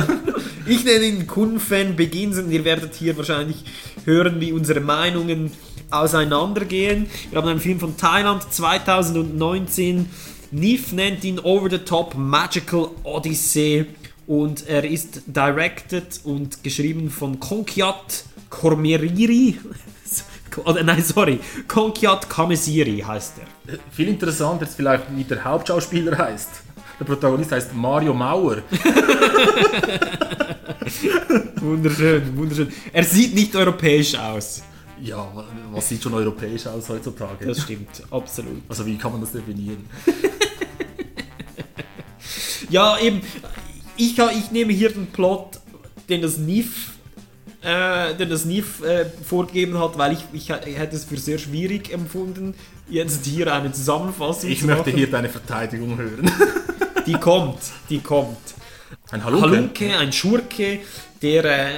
Ich nenne ihn Khun Phaen Begins, und ihr werdet hier wahrscheinlich hören, wie unsere Meinungen auseinandergehen. Wir haben einen Film von Thailand 2019. NIFFF nennt ihn Over the Top Magical Odyssey. Und er ist directed und geschrieben von Konkiat Kamesiri. Konkiat Kamesiri heißt er. Viel interessanter ist vielleicht, wie der Hauptschauspieler heißt. Der Protagonist heißt Mario Mauer. Wunderschön, wunderschön. Er sieht nicht europäisch aus. Ja, was sieht schon europäisch aus heutzutage? Das stimmt, absolut. Also wie kann man das definieren? Ja, eben... Ich nehme hier den Plot, den das NIFFF vorgegeben hat, weil ich hätte es für sehr schwierig empfunden, jetzt hier eine Zusammenfassung zu machen. Ich möchte hier deine Verteidigung hören. Die kommt. Ein Halunke, ein Schurke, der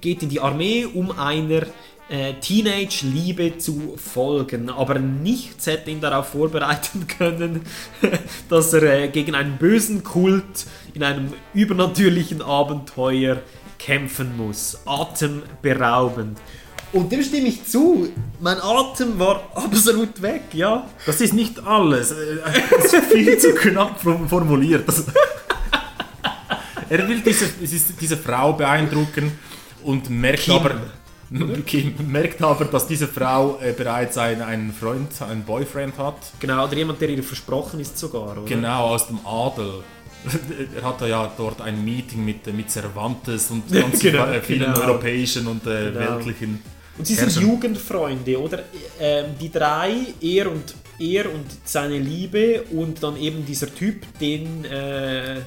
geht in die Armee, um einer Teenage-Liebe zu folgen, aber nichts hätte ihn darauf vorbereiten können, dass er gegen einen bösen Kult in einem übernatürlichen Abenteuer kämpfen muss. Atemberaubend. Und dem stimme ich zu. Mein Atem war absolut weg, ja. Das ist nicht alles. Das ist viel zu knapp formuliert. Er will diese Frau beeindrucken und merkt aber, dass diese Frau bereits einen Freund, einen Boyfriend hat. Genau, oder jemand, der ihr versprochen ist sogar, oder? Genau, aus dem Adel. Er hatte ja dort ein Meeting mit Cervantes und ganz vielen europäischen und weltlichen. Und sie sind Herrschern. Jugendfreunde, oder? Die drei, er und seine Liebe und dann eben dieser Typ, der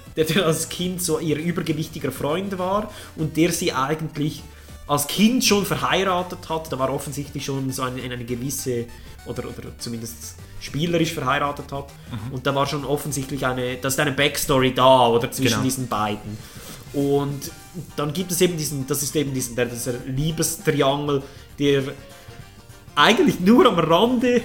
als Kind so ihr übergewichtiger Freund war und der sie eigentlich... als Kind schon verheiratet hat, da war offensichtlich schon so eine gewisse, oder zumindest spielerisch verheiratet hat, und da war schon offensichtlich eine Backstory da, oder, zwischen diesen beiden. Und dann gibt es eben dieser Liebestriangel, der eigentlich nur am Rande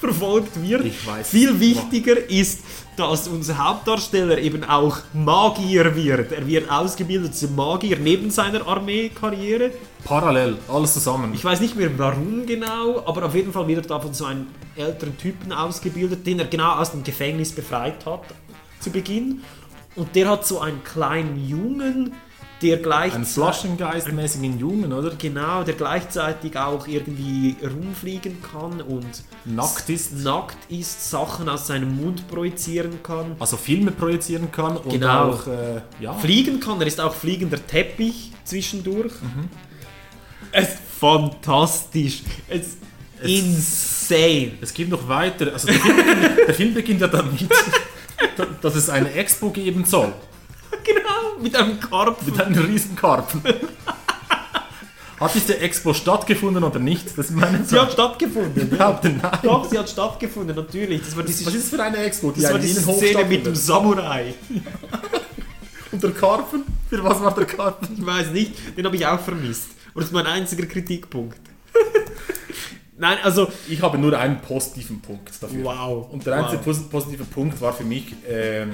verfolgt wird. Viel wichtiger ist, dass unser Hauptdarsteller eben auch Magier wird. Er wird ausgebildet zum Magier neben seiner Armeekarriere. Parallel, alles zusammen. Ich weiß nicht mehr warum genau, aber auf jeden Fall wird er da von so einem älteren Typen ausgebildet, den er genau aus dem Gefängnis befreit hat zu Beginn. Und der hat so einen kleinen Jungen, der gleichzeitig... Einen flaschengeistmäßigen Jungen, oder? Genau, der gleichzeitig auch irgendwie rumfliegen kann und... Nackt ist, Sachen aus seinem Mund projizieren kann. Also Filme projizieren kann und auch... Fliegen kann, er ist auch fliegender Teppich zwischendurch. Es ist fantastisch. Es insane. Es geht noch weiter. Also der Film beginnt ja damit, dass es eine Expo geben soll. Genau, mit einem Karpfen. Mit einem Riesenkarpfen. Hat diese Expo stattgefunden oder nicht? Das meine sie hat stattgefunden. Ich glaube, nein. Doch, sie hat stattgefunden, natürlich. Was ist das für eine Expo? Das war die Szene mit dem Samurai. Und der Karpfen? Für was war der Karpfen? Ich weiß nicht, den habe ich auch vermisst. Und das ist mein einziger Kritikpunkt. Nein, also... Ich habe nur einen positiven Punkt dafür. Wow. Und der einzige positive Punkt war für mich... der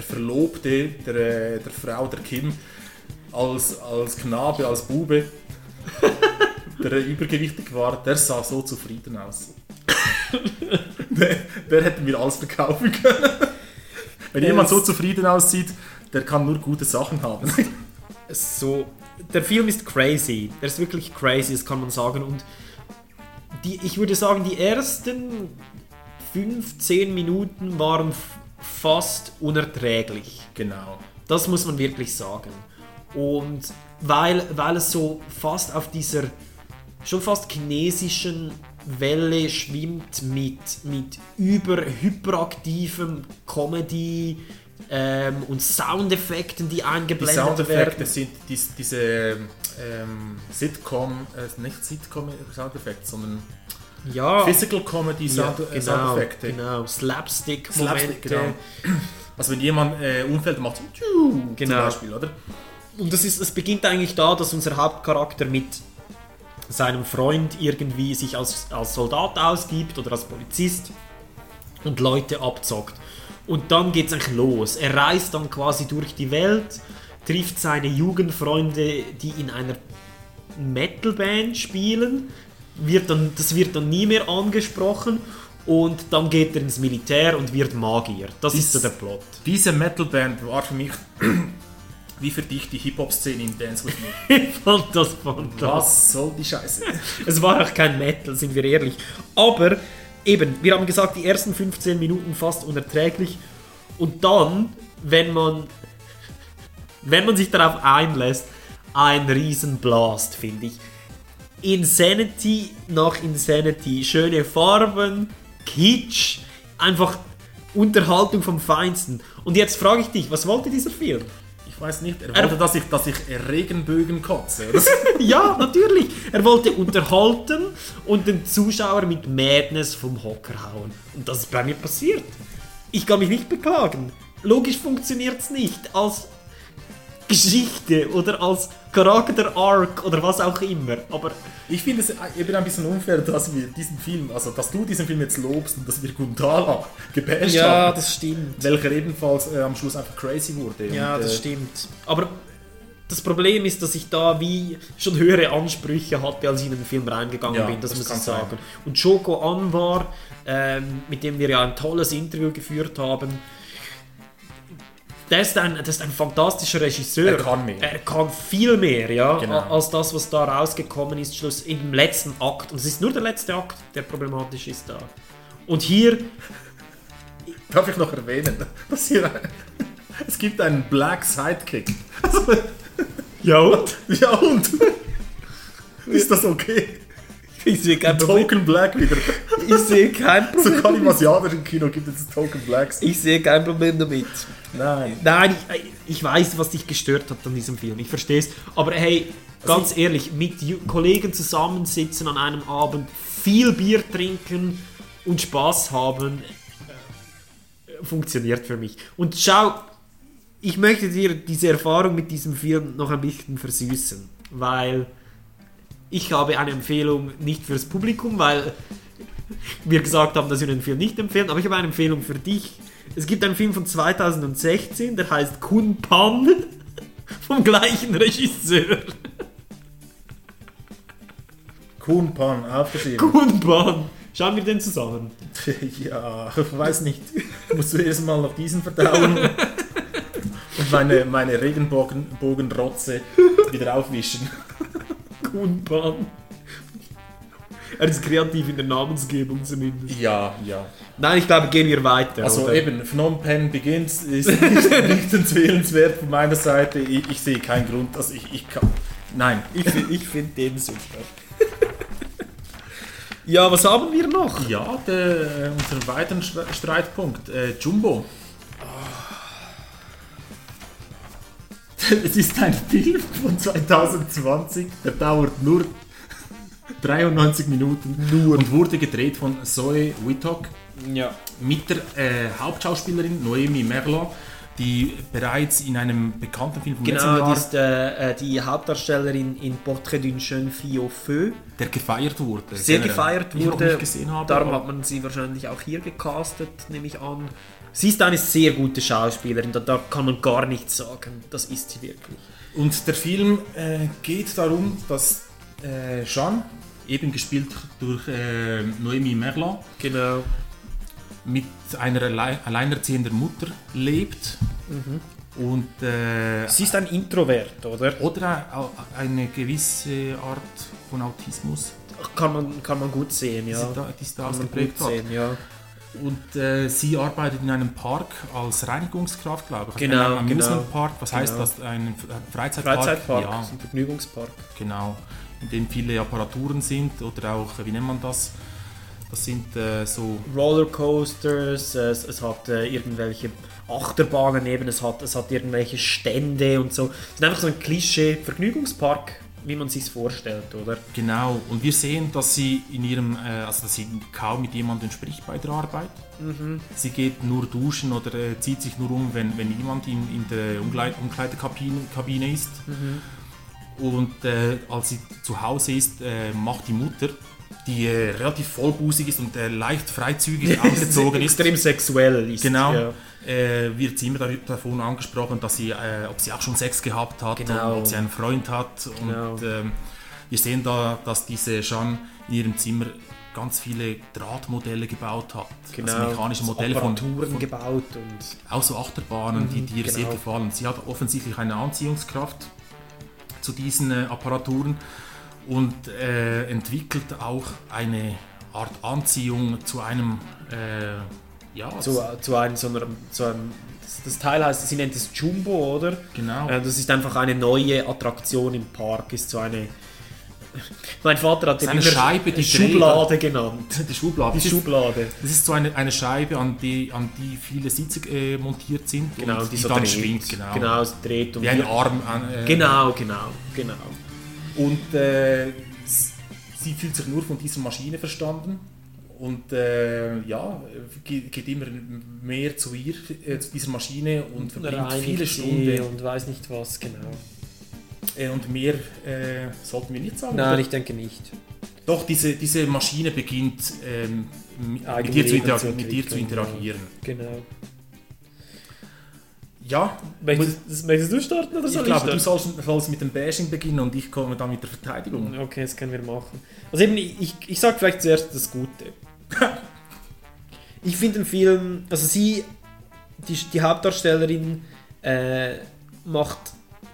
Verlobte der Frau, der Kim, als Knabe, als Bube, der übergewichtig war, der sah so zufrieden aus. Der hätten wir alles verkaufen können. Wenn jemand so zufrieden aussieht, der kann nur gute Sachen haben. So, der Film ist crazy. Der ist wirklich crazy, das kann man sagen. Und ich würde sagen, die ersten 5-10 Minuten waren fast unerträglich. Genau. Das muss man wirklich sagen. Und weil es so fast auf dieser schon fast chinesischen Welle schwimmt mit hyperaktivem Comedy und Soundeffekten, die eingeblendet werden. Die Soundeffekte sind diese Sitcom, nicht Sitcom-Soundeffekte, sondern ja, Physical Comedy Soundeffekte. Genau, Slapstick-Momente. Genau. Also wenn jemand umfällt, macht so zum Beispiel, oder? Und es beginnt eigentlich da, dass unser Hauptcharakter mit seinem Freund irgendwie sich als Soldat ausgibt oder als Polizist und Leute abzockt. Und dann geht's eigentlich los. Er reist dann quasi durch die Welt, trifft seine Jugendfreunde, die in einer Metalband spielen. Das wird dann nie mehr angesprochen. Und dann geht er ins Militär und wird Magier. Das ist so der Plot. Diese Metalband war für mich wie für dich die Hip-Hop-Szene in Dance with Me. Ich fand das fantastisch. Was soll die Scheiße? Es war auch kein Metal, sind wir ehrlich. Aber eben, wir haben gesagt, die ersten 15 Minuten fast unerträglich. Und dann, wenn man sich darauf einlässt, ein Riesenblast, finde ich. Insanity nach Insanity. Schöne Farben, Kitsch, einfach Unterhaltung vom Feinsten. Und jetzt frage ich dich, was wollte dieser Film? Ich weiß nicht, er wollte, dass ich Regenbögen kotze. Oder? Ja, natürlich. Er wollte unterhalten und den Zuschauer mit Madness vom Hocker hauen. Und das ist bei mir passiert. Ich kann mich nicht beklagen. Logisch funktioniert es nicht. Als Geschichte oder als Charakter-Arc oder was auch immer. Aber ich finde es eben ein bisschen unfair, dass du diesen Film jetzt lobst und dass wir Gundala gebasht haben. Ja, das stimmt. Welcher ebenfalls am Schluss einfach crazy wurde. Ja, das stimmt. Aber das Problem ist, dass ich da wie schon höhere Ansprüche hatte, als ich in den Film reingegangen bin, das muss ich sagen. Und Joko Anwar, mit dem wir ja ein tolles Interview geführt haben, Der ist ein fantastischer Regisseur. Er kann mehr. Er kann viel mehr, ja, genau, als das, was da rausgekommen ist, im letzten Akt. Und es ist nur der letzte Akt, der problematisch ist da. Und hier... Darf ich noch erwähnen, dass hier... Es gibt einen Black Sidekick. Ja und? Ja und? Ist das okay? Ich sehe kein Problem. Token Black wieder. Ich sehe kein Problem. Sogar im asiatischen Kino gibt es Token Blacks. Ich sehe kein Problem damit. Nein, ich weiß, was dich gestört hat an diesem Film. Ich verstehe es. Aber hey, ganz ehrlich, mit Kollegen zusammensitzen an einem Abend, viel Bier trinken und Spaß haben, funktioniert für mich. Und schau, ich möchte dir diese Erfahrung mit diesem Film noch ein bisschen versüßen, weil... Ich habe eine Empfehlung nicht fürs Publikum, weil wir gesagt haben, dass wir den Film nicht empfehlen, aber ich habe eine Empfehlung für dich. Es gibt einen Film von 2016, der heißt Kun Pan, vom gleichen Regisseur. Kun Pan, aufgeschrieben. Kun Pan. Schauen wir den zusammen. Ja, ich weiß nicht. Musst du erst mal noch diesen verdauen und meine Regenbogenrotze wieder aufwischen. Kun Pan. Er ist kreativ in der Namensgebung zumindest. Ja. Nein, ich glaube, gehen wir weiter. Also oder? Eben, Phnom Penh Begins ist nicht empfehlenswert von meiner Seite. Ich sehe keinen Grund, dass ich kann... Nein. Ich finde den super. Ja, was haben wir noch? Ja, unseren weiteren Streitpunkt. Jumbo. Es ist ein Film von 2020, der dauert nur 93 Minuten und wurde gedreht von Zoe Wittock mit der Hauptschauspielerin Noémie Merlant, die bereits in einem bekannten Film vom letzten Jahr... Genau, die ist die Hauptdarstellerin in Portrait d'une jeune fille au feu. Der gefeiert wurde. Sehr gefeiert wurde. Ich noch nicht gesehen habe. Darum hat man sie wahrscheinlich auch hier gecastet, nehme ich an. Sie ist eine sehr gute Schauspielerin, da kann man gar nichts sagen. Das ist sie wirklich. Und der Film geht darum, dass Jeanne, eben gespielt durch Noémie Merlant, genau, mit einer alleinerziehenden Mutter lebt. Mhm. Und, sie ist ein Introvert, oder? Oder eine gewisse Art von Autismus. Kann man gut sehen, ja. Die ausgeprägt hat. Ja. Und sie arbeitet in einem Park als Reinigungskraft, glaube ich. Genau, einem Amusementpark, was heißt das? Ein Freizeitpark, ja. Ein Vergnügungspark. Genau, in dem viele Apparaturen sind oder auch, wie nennt man das? Das sind so Rollercoasters, es hat irgendwelche Achterbahnen eben, es hat irgendwelche Stände und so. Es ist einfach so ein Klischee-Vergnügungspark, wie man sich es vorstellt, oder? Genau, und wir sehen, dass sie in ihrem, dass sie kaum mit jemandem spricht bei der Arbeit. Mhm. Sie geht nur duschen oder zieht sich nur um, wenn jemand in der Umkleidekabine ist. Mhm. Und als sie zu Hause ist, macht die Mutter, die relativ vollbusig ist und leicht freizügig angezogen ist. Extrem sexuell ist. Genau. Ja. Wird sie immer davon angesprochen, dass sie, ob sie auch schon Sex gehabt hat, genau, ob sie einen Freund hat. Genau. Und wir sehen da, dass diese Jeanne in ihrem Zimmer ganz viele Drahtmodelle gebaut hat. Genau. Also mechanische Modelle von gebaut. Und auch so Achterbahnen, die ihr sehr gefallen. Sie hat offensichtlich eine Anziehungskraft zu diesen Apparaturen. Und entwickelt auch eine Art Anziehung zu einem, das Teil heißt, sie nennt es Jumbo, oder? Genau. Das ist einfach eine neue Attraktion im Park, ist so eine... Mein Vater hat eine Scheibe, die Schublade genannt. Die Schublade. Das ist so eine Scheibe, an die viele Sitze montiert sind, genau, und die so dann schwingt. Genau, sie dreht. Und wie ein Arm. Genau. Und sie fühlt sich nur von dieser Maschine verstanden und geht immer mehr zu ihr, zu dieser Maschine und verbringt viele Stunden. Und weiß nicht was, genau. Und mehr sollten wir nicht sagen? Nein, oder? Ich denke nicht. Doch, diese Maschine beginnt mit ihr zu interagieren. Genau. Ja, möchtest du starten oder soll ich starten? Ich glaube, du sollst mit dem Bashing beginnen und ich komme dann mit der Verteidigung. Okay, das können wir machen. Also eben, ich sage vielleicht zuerst das Gute. Ich finde den Film, also die Hauptdarstellerin macht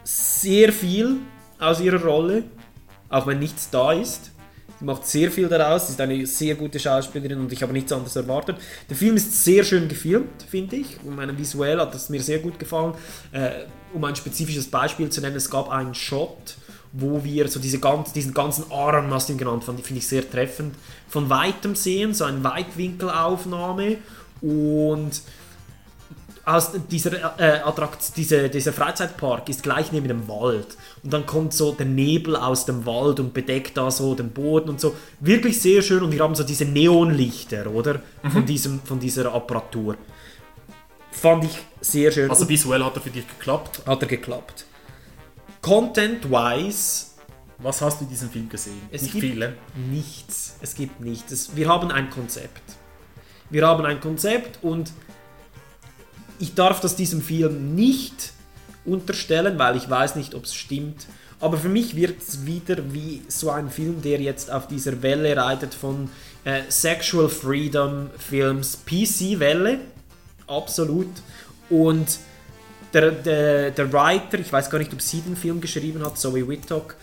sehr viel aus ihrer Rolle, auch wenn nichts da ist. Sie macht sehr viel daraus, sie ist eine sehr gute Schauspielerin und ich habe nichts anderes erwartet. Der Film ist sehr schön gefilmt, finde ich. Und visuell hat es mir sehr gut gefallen. Um ein spezifisches Beispiel zu nennen, es gab einen Shot, wo wir so diesen ganzen Arm, hast du ihn genannt, finde ich sehr treffend, von Weitem sehen, so eine Weitwinkelaufnahme und... Aus dieser Freizeitpark ist gleich neben dem Wald und dann kommt so der Nebel aus dem Wald und bedeckt da so den Boden und so. Wirklich sehr schön und wir haben so diese Neonlichter, oder? Mhm. Von dieser Apparatur. Fand ich sehr schön. Also visuell hat er für dich geklappt? Hat er geklappt. Content-wise... Was hast du in diesem Film gesehen? Es gibt nichts. Wir haben ein Konzept. Und... Ich darf das diesem Film nicht unterstellen, weil ich weiß nicht, ob es stimmt. Aber für mich wird es wieder wie so ein Film, der jetzt auf dieser Welle reitet von Sexual Freedom Films, PC-Welle, absolut. Und der Writer, ich weiß gar nicht, ob sie den Film geschrieben hat, Zoe Wittock,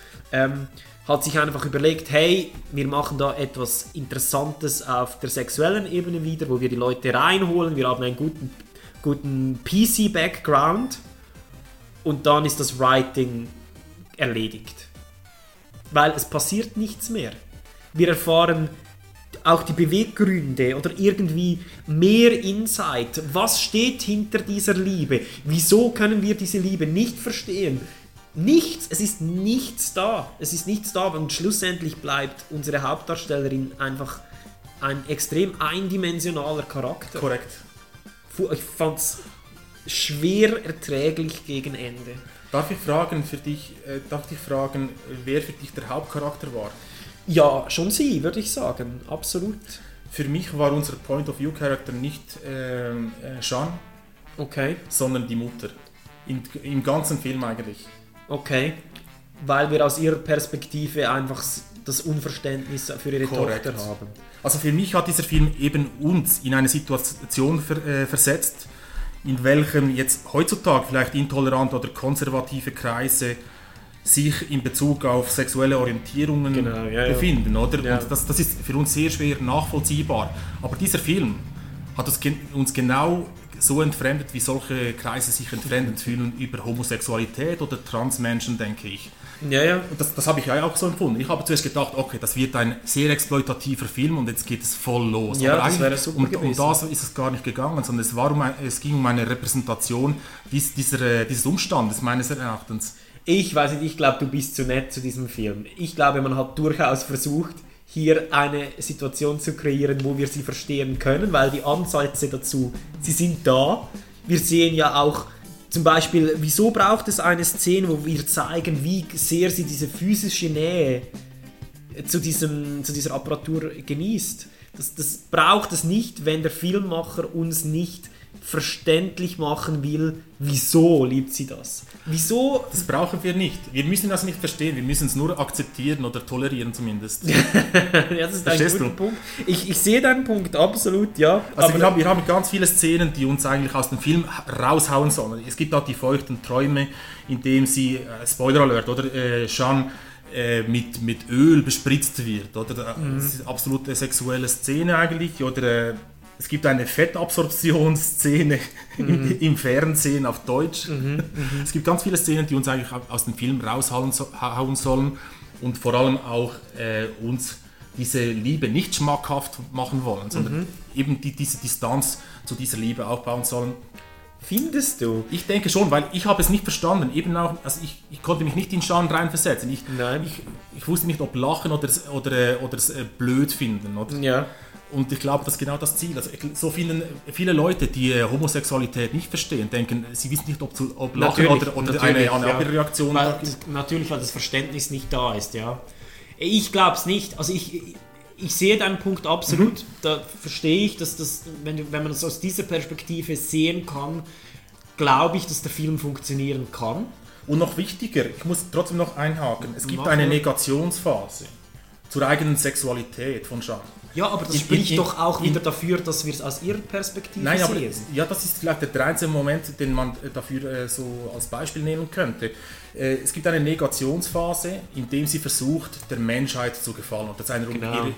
hat sich einfach überlegt, hey, wir machen da etwas Interessantes auf der sexuellen Ebene wieder, wo wir die Leute reinholen, wir haben einen guten PC-Background und dann ist das Writing erledigt. Weil es passiert nichts mehr. Wir erfahren auch die Beweggründe oder irgendwie mehr Insight. Was steht hinter dieser Liebe? Wieso können wir diese Liebe nicht verstehen? Nichts, es ist nichts da. Und schlussendlich bleibt unsere Hauptdarstellerin einfach ein extrem eindimensionaler Charakter. Korrekt. Ich fand's schwer erträglich gegen Ende. Darf ich fragen, wer für dich der Hauptcharakter war? Ja, schon sie, würde ich sagen. Absolut. Für mich war unser Point-of-View-Charakter nicht Jean, okay, sondern die Mutter. Im ganzen Film eigentlich. Okay. Weil wir aus ihrer Perspektive einfach das Unverständnis für ihre Tochter haben. Also für mich hat dieser Film eben uns in eine Situation versetzt, in welchem jetzt heutzutage vielleicht intolerante oder konservative Kreise sich in Bezug auf sexuelle Orientierungen befinden. Oder? Ja. Und das ist für uns sehr schwer nachvollziehbar. Aber dieser Film hat uns genau so entfremdet, wie solche Kreise sich entfremdet fühlen über Homosexualität oder Transmenschen, denke ich. Ja, ja. Und das habe ich ja auch so empfunden. Ich habe zuerst gedacht, okay, das wird ein sehr exploitativer Film und jetzt geht es voll los. Ja, aber das wäre super gewesen. Um das ist es gar nicht gegangen, sondern es ging um eine Repräsentation dieses Umstandes, meines Erachtens. Ich weiß nicht, ich glaube, du bist zu nett zu diesem Film. Ich glaube, man hat durchaus versucht, hier eine Situation zu kreieren, wo wir sie verstehen können, weil die Ansätze dazu, sie sind da. Wir sehen ja auch zum Beispiel, wieso braucht es eine Szene, wo wir zeigen, wie sehr sie diese physische Nähe zu dieser Apparatur genießt. Das braucht es nicht, wenn der Filmemacher uns nicht verständlich machen will, wieso liebt sie das? Wieso? Das brauchen wir nicht. Wir müssen das nicht verstehen, wir müssen es nur akzeptieren oder tolerieren zumindest. Ja, das ist ein guter Punkt. Ich sehe deinen Punkt, absolut, ja. Also aber wir haben ganz viele Szenen, die uns eigentlich aus dem Film raushauen sollen. Es gibt auch die feuchten Träume, in denen sie, Spoiler Alert, oder Jean mit Öl bespritzt wird. Oder? Mhm. Das ist absolute sexuelle Szene eigentlich, oder... Es gibt eine Fettabsorptionsszene im Fernsehen auf Deutsch. Es gibt ganz viele Szenen, die uns eigentlich aus dem Film raushauen sollen und vor allem auch uns diese Liebe nicht schmackhaft machen wollen, sondern eben diese Distanz zu dieser Liebe aufbauen sollen. Findest du? Ich denke schon, weil ich habe es nicht verstanden. Eben auch, also ich konnte mich nicht in Jean reinversetzen. Ich wusste nicht, ob lachen oder es blöd finden. Oder? Ja. Und ich glaube, das ist genau das Ziel. Also, so viele Leute, die Homosexualität nicht verstehen, denken, sie wissen nicht, ob Lachen oder eine andere Reaktion. Natürlich, weil das Verständnis nicht da ist. Ja. Ich glaube es nicht. Also ich sehe deinen Punkt absolut. Da verstehe ich, dass das, wenn man das aus dieser Perspektive sehen kann, glaube ich, dass der Film funktionieren kann. Und noch wichtiger, ich muss trotzdem noch einhaken, es gibt eine Negationsphase zur eigenen Sexualität von Jean. Ja, aber das spricht doch auch wieder dafür, dass wir es aus ihrer Perspektive sehen. Aber, ja, das ist vielleicht der einzige Moment, den man dafür so als Beispiel nehmen könnte. Es gibt eine Negationsphase, in der sie versucht, der Menschheit zu gefallen und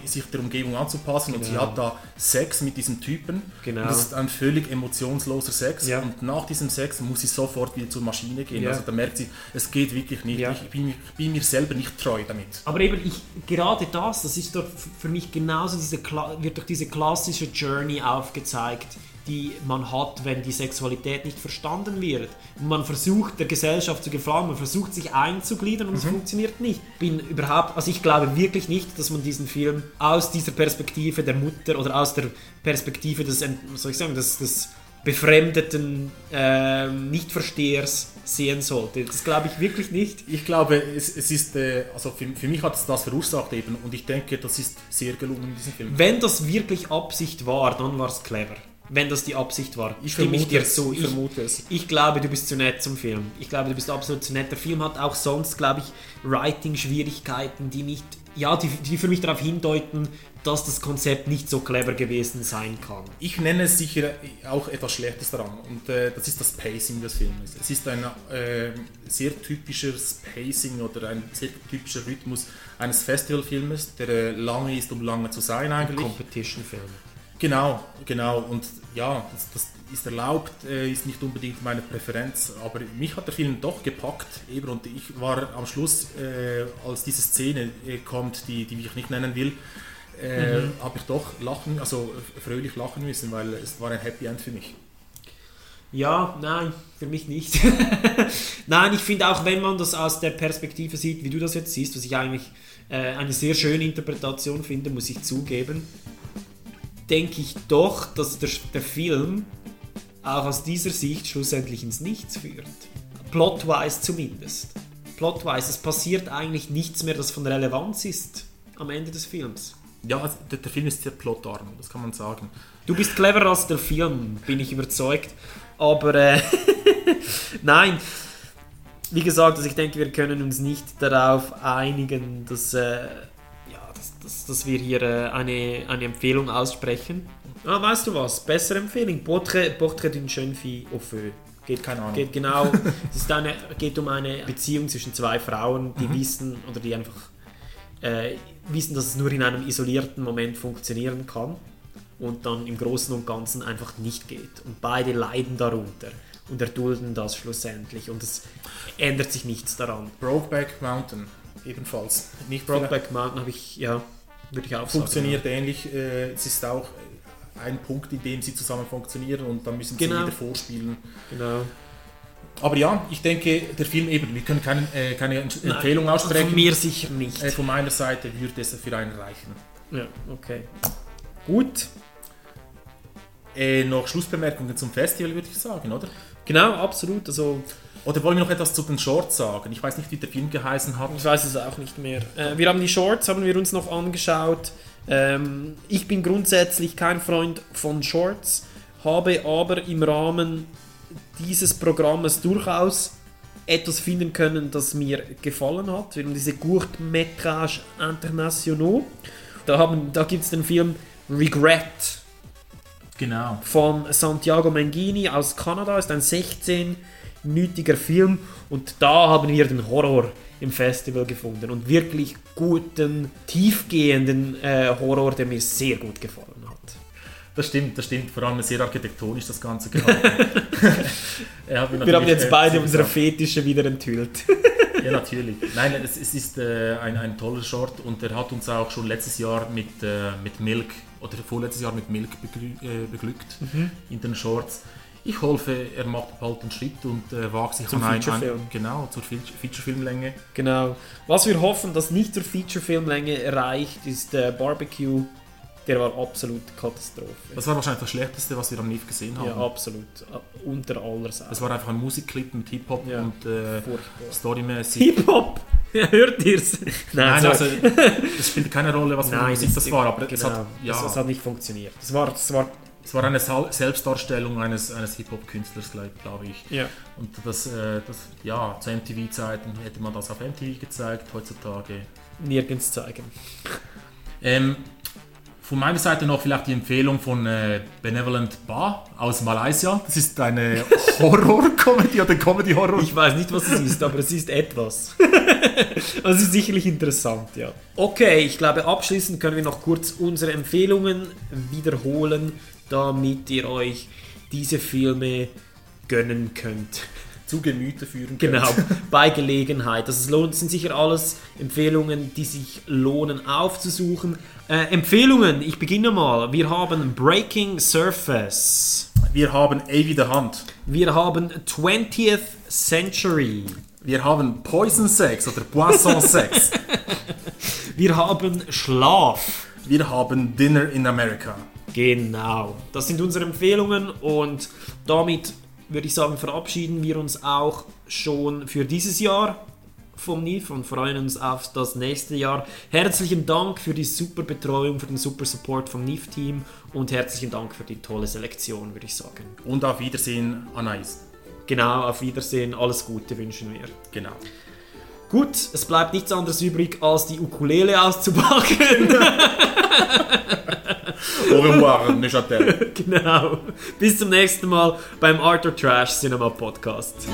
sich der Umgebung anzupassen. Genau. Und sie hat da Sex mit diesem Typen. Genau. Und das ist ein völlig emotionsloser Sex. Ja. Und nach diesem Sex muss sie sofort wieder zur Maschine gehen. Ja. Also da merkt sie, es geht wirklich nicht. Ja. Ich bin mir selber nicht treu damit. Aber eben, gerade das ist doch für mich genauso wird durch diese klassische Journey aufgezeigt, die man hat, wenn die Sexualität nicht verstanden wird. Man versucht, der Gesellschaft zu gefallen, man versucht, sich einzugliedern und es funktioniert nicht. Ich glaube wirklich nicht, dass man diesen Film aus dieser Perspektive der Mutter oder aus der Perspektive des befremdeten Nichtverstehers sehen sollte. Das glaube ich wirklich nicht. Ich glaube, es ist, also für mich hat es das verursacht eben und ich denke, das ist sehr gelungen in diesem Film. Wenn das wirklich Absicht war, dann war es clever. Wenn das die Absicht war, ich vermute es. Ich glaube, du bist zu nett zum Film. Ich glaube, du bist absolut zu nett. Der Film hat auch sonst, glaube ich, Writing-Schwierigkeiten, die für mich darauf hindeuten, dass das Konzept nicht so clever gewesen sein kann. Ich nenne es sicher auch etwas Schlechtes daran und das ist das Pacing des Films. Es ist ein sehr typisches Pacing oder ein sehr typischer Rhythmus eines Festivalfilmes, der lange ist, um lange zu sein eigentlich. Competition-Film. Genau. Und ja, das ist erlaubt, ist nicht unbedingt meine Präferenz, aber mich hat der Film doch gepackt eben und ich war am Schluss, als diese Szene kommt, die ich nicht nennen will, habe ich doch fröhlich lachen müssen, weil es war ein Happy End für mich. Ja, nein, für mich nicht. Nein, ich finde auch, wenn man das aus der Perspektive sieht, wie du das jetzt siehst, was ich eigentlich eine sehr schöne Interpretation finde, muss ich zugeben, denke ich doch, dass der Film auch aus dieser Sicht schlussendlich ins Nichts führt. Plotwise zumindest. Plotwise, es passiert eigentlich nichts mehr, das von Relevanz ist am Ende des Films. Ja, also der Film ist sehr plotarm, das kann man sagen. Du bist cleverer als der Film, bin ich überzeugt. Aber nein, wie gesagt, also ich denke, wir können uns nicht darauf einigen, dass wir hier eine Empfehlung aussprechen. Ah, weißt du was? Bessere Empfehlung. Portrait d'une jeune fille au feu. Keine Ahnung. Geht genau. Es ist geht um eine Beziehung zwischen zwei Frauen, die wissen, oder die einfach wissen, dass es nur in einem isolierten Moment funktionieren kann und dann im Großen und Ganzen einfach nicht geht. Und beide leiden darunter und erdulden das schlussendlich und es ändert sich nichts daran. Brokeback Mountain ebenfalls. Nicht Brokeback Mountain habe ich, ja, würde ich auch sagen. Funktioniert ähnlich. Es ist auch ein Punkt, in dem sie zusammen funktionieren und dann müssen sie wieder vorspielen. Genau. Aber ja, ich denke, der Film eben, wir können keine Empfehlung aussprechen. Von mir sicher nicht. Von meiner Seite würde es für einen reichen. Ja, okay. Gut. Noch Schlussbemerkungen zum Festival, würde ich sagen, oder? Genau, absolut. Also, oder wollen wir noch etwas zu den Shorts sagen? Ich weiß nicht, wie der Film geheißen hat. Ich weiß es auch nicht mehr. Wir haben die Shorts, haben wir uns noch angeschaut. Ich bin grundsätzlich kein Freund von Shorts, habe aber im Rahmen dieses Programmes durchaus etwas finden können, das mir gefallen hat. Wir haben diese Courts-Métrages Internationaux. Da gibt es den Film Regret. Genau. Von Santiago Mengini aus Kanada. Ist ein 16-minütiger Film. Und da haben wir den Horror im Festival gefunden. Und wirklich guten, tiefgehenden Horror, der mir sehr gut gefallen hat. Das stimmt. Vor allem sehr architektonisch das Ganze gehalten. Wir haben jetzt beide unsere Fetische wieder enthüllt. Ja, natürlich. Nein, es ist ein toller Short und er hat uns auch schon letztes Jahr mit Milk oder vorletztes Jahr mit Milk beglückt in den Shorts. Ich hoffe, er macht bald einen Schritt und wagt sich zur Feature-Filmlänge. Genau. Was wir hoffen, dass nicht zur Feature-Filmlänge reicht, ist Barbecue. Der war absolut Katastrophe. Das war wahrscheinlich das Schlechteste, was wir am NIFFF gesehen haben. Ja, absolut. Unter aller Sau. Das war einfach ein Musikclip mit Hip-Hop und Storymäßig. Hip-Hop? Hört ihr's? Nein, also es spielt keine Rolle, was für Musik das war, aber es hat nicht funktioniert. Es war eine Selbstdarstellung eines Hip-Hop-Künstlers, glaube ich. Ja. Und das zu MTV-Zeiten hätte man das auf MTV gezeigt, heutzutage nirgends zeigen. Von meiner Seite noch vielleicht die Empfehlung von Benevolent Ba aus Malaysia. Das ist eine Horror-Comedy oder Comedy-Horror. Ich weiß nicht, was es ist, aber es ist etwas. Das ist sicherlich interessant, ja. Okay, ich glaube, abschließend können wir noch kurz unsere Empfehlungen wiederholen, damit ihr euch diese Filme gönnen könnt. Zu Gemüte führen können. Genau, bei Gelegenheit. Das sind sicher alles Empfehlungen, die sich lohnen aufzusuchen. Empfehlungen, ich beginne mal. Wir haben Breaking Surface. Wir haben Avi the Hunt. Wir haben 20th Century. Wir haben Poison Sex oder Poisson Sex. Wir haben Schlaf. Wir haben Dinner in America. Genau, das sind unsere Empfehlungen und damit würde ich sagen, verabschieden wir uns auch schon für dieses Jahr vom NIFFF und freuen uns auf das nächste Jahr. Herzlichen Dank für die super Betreuung, für den super Support vom NIFFF-Team und herzlichen Dank für die tolle Selektion, würde ich sagen. Und auf Wiedersehen, Anais. Genau, auf Wiedersehen, alles Gute wünschen wir. Genau. Gut, es bleibt nichts anderes übrig, als die Ukulele auszupacken. Au revoir, Neuchâtel. Genau. Bis zum nächsten Mal beim Art or Trash Cinema Podcast.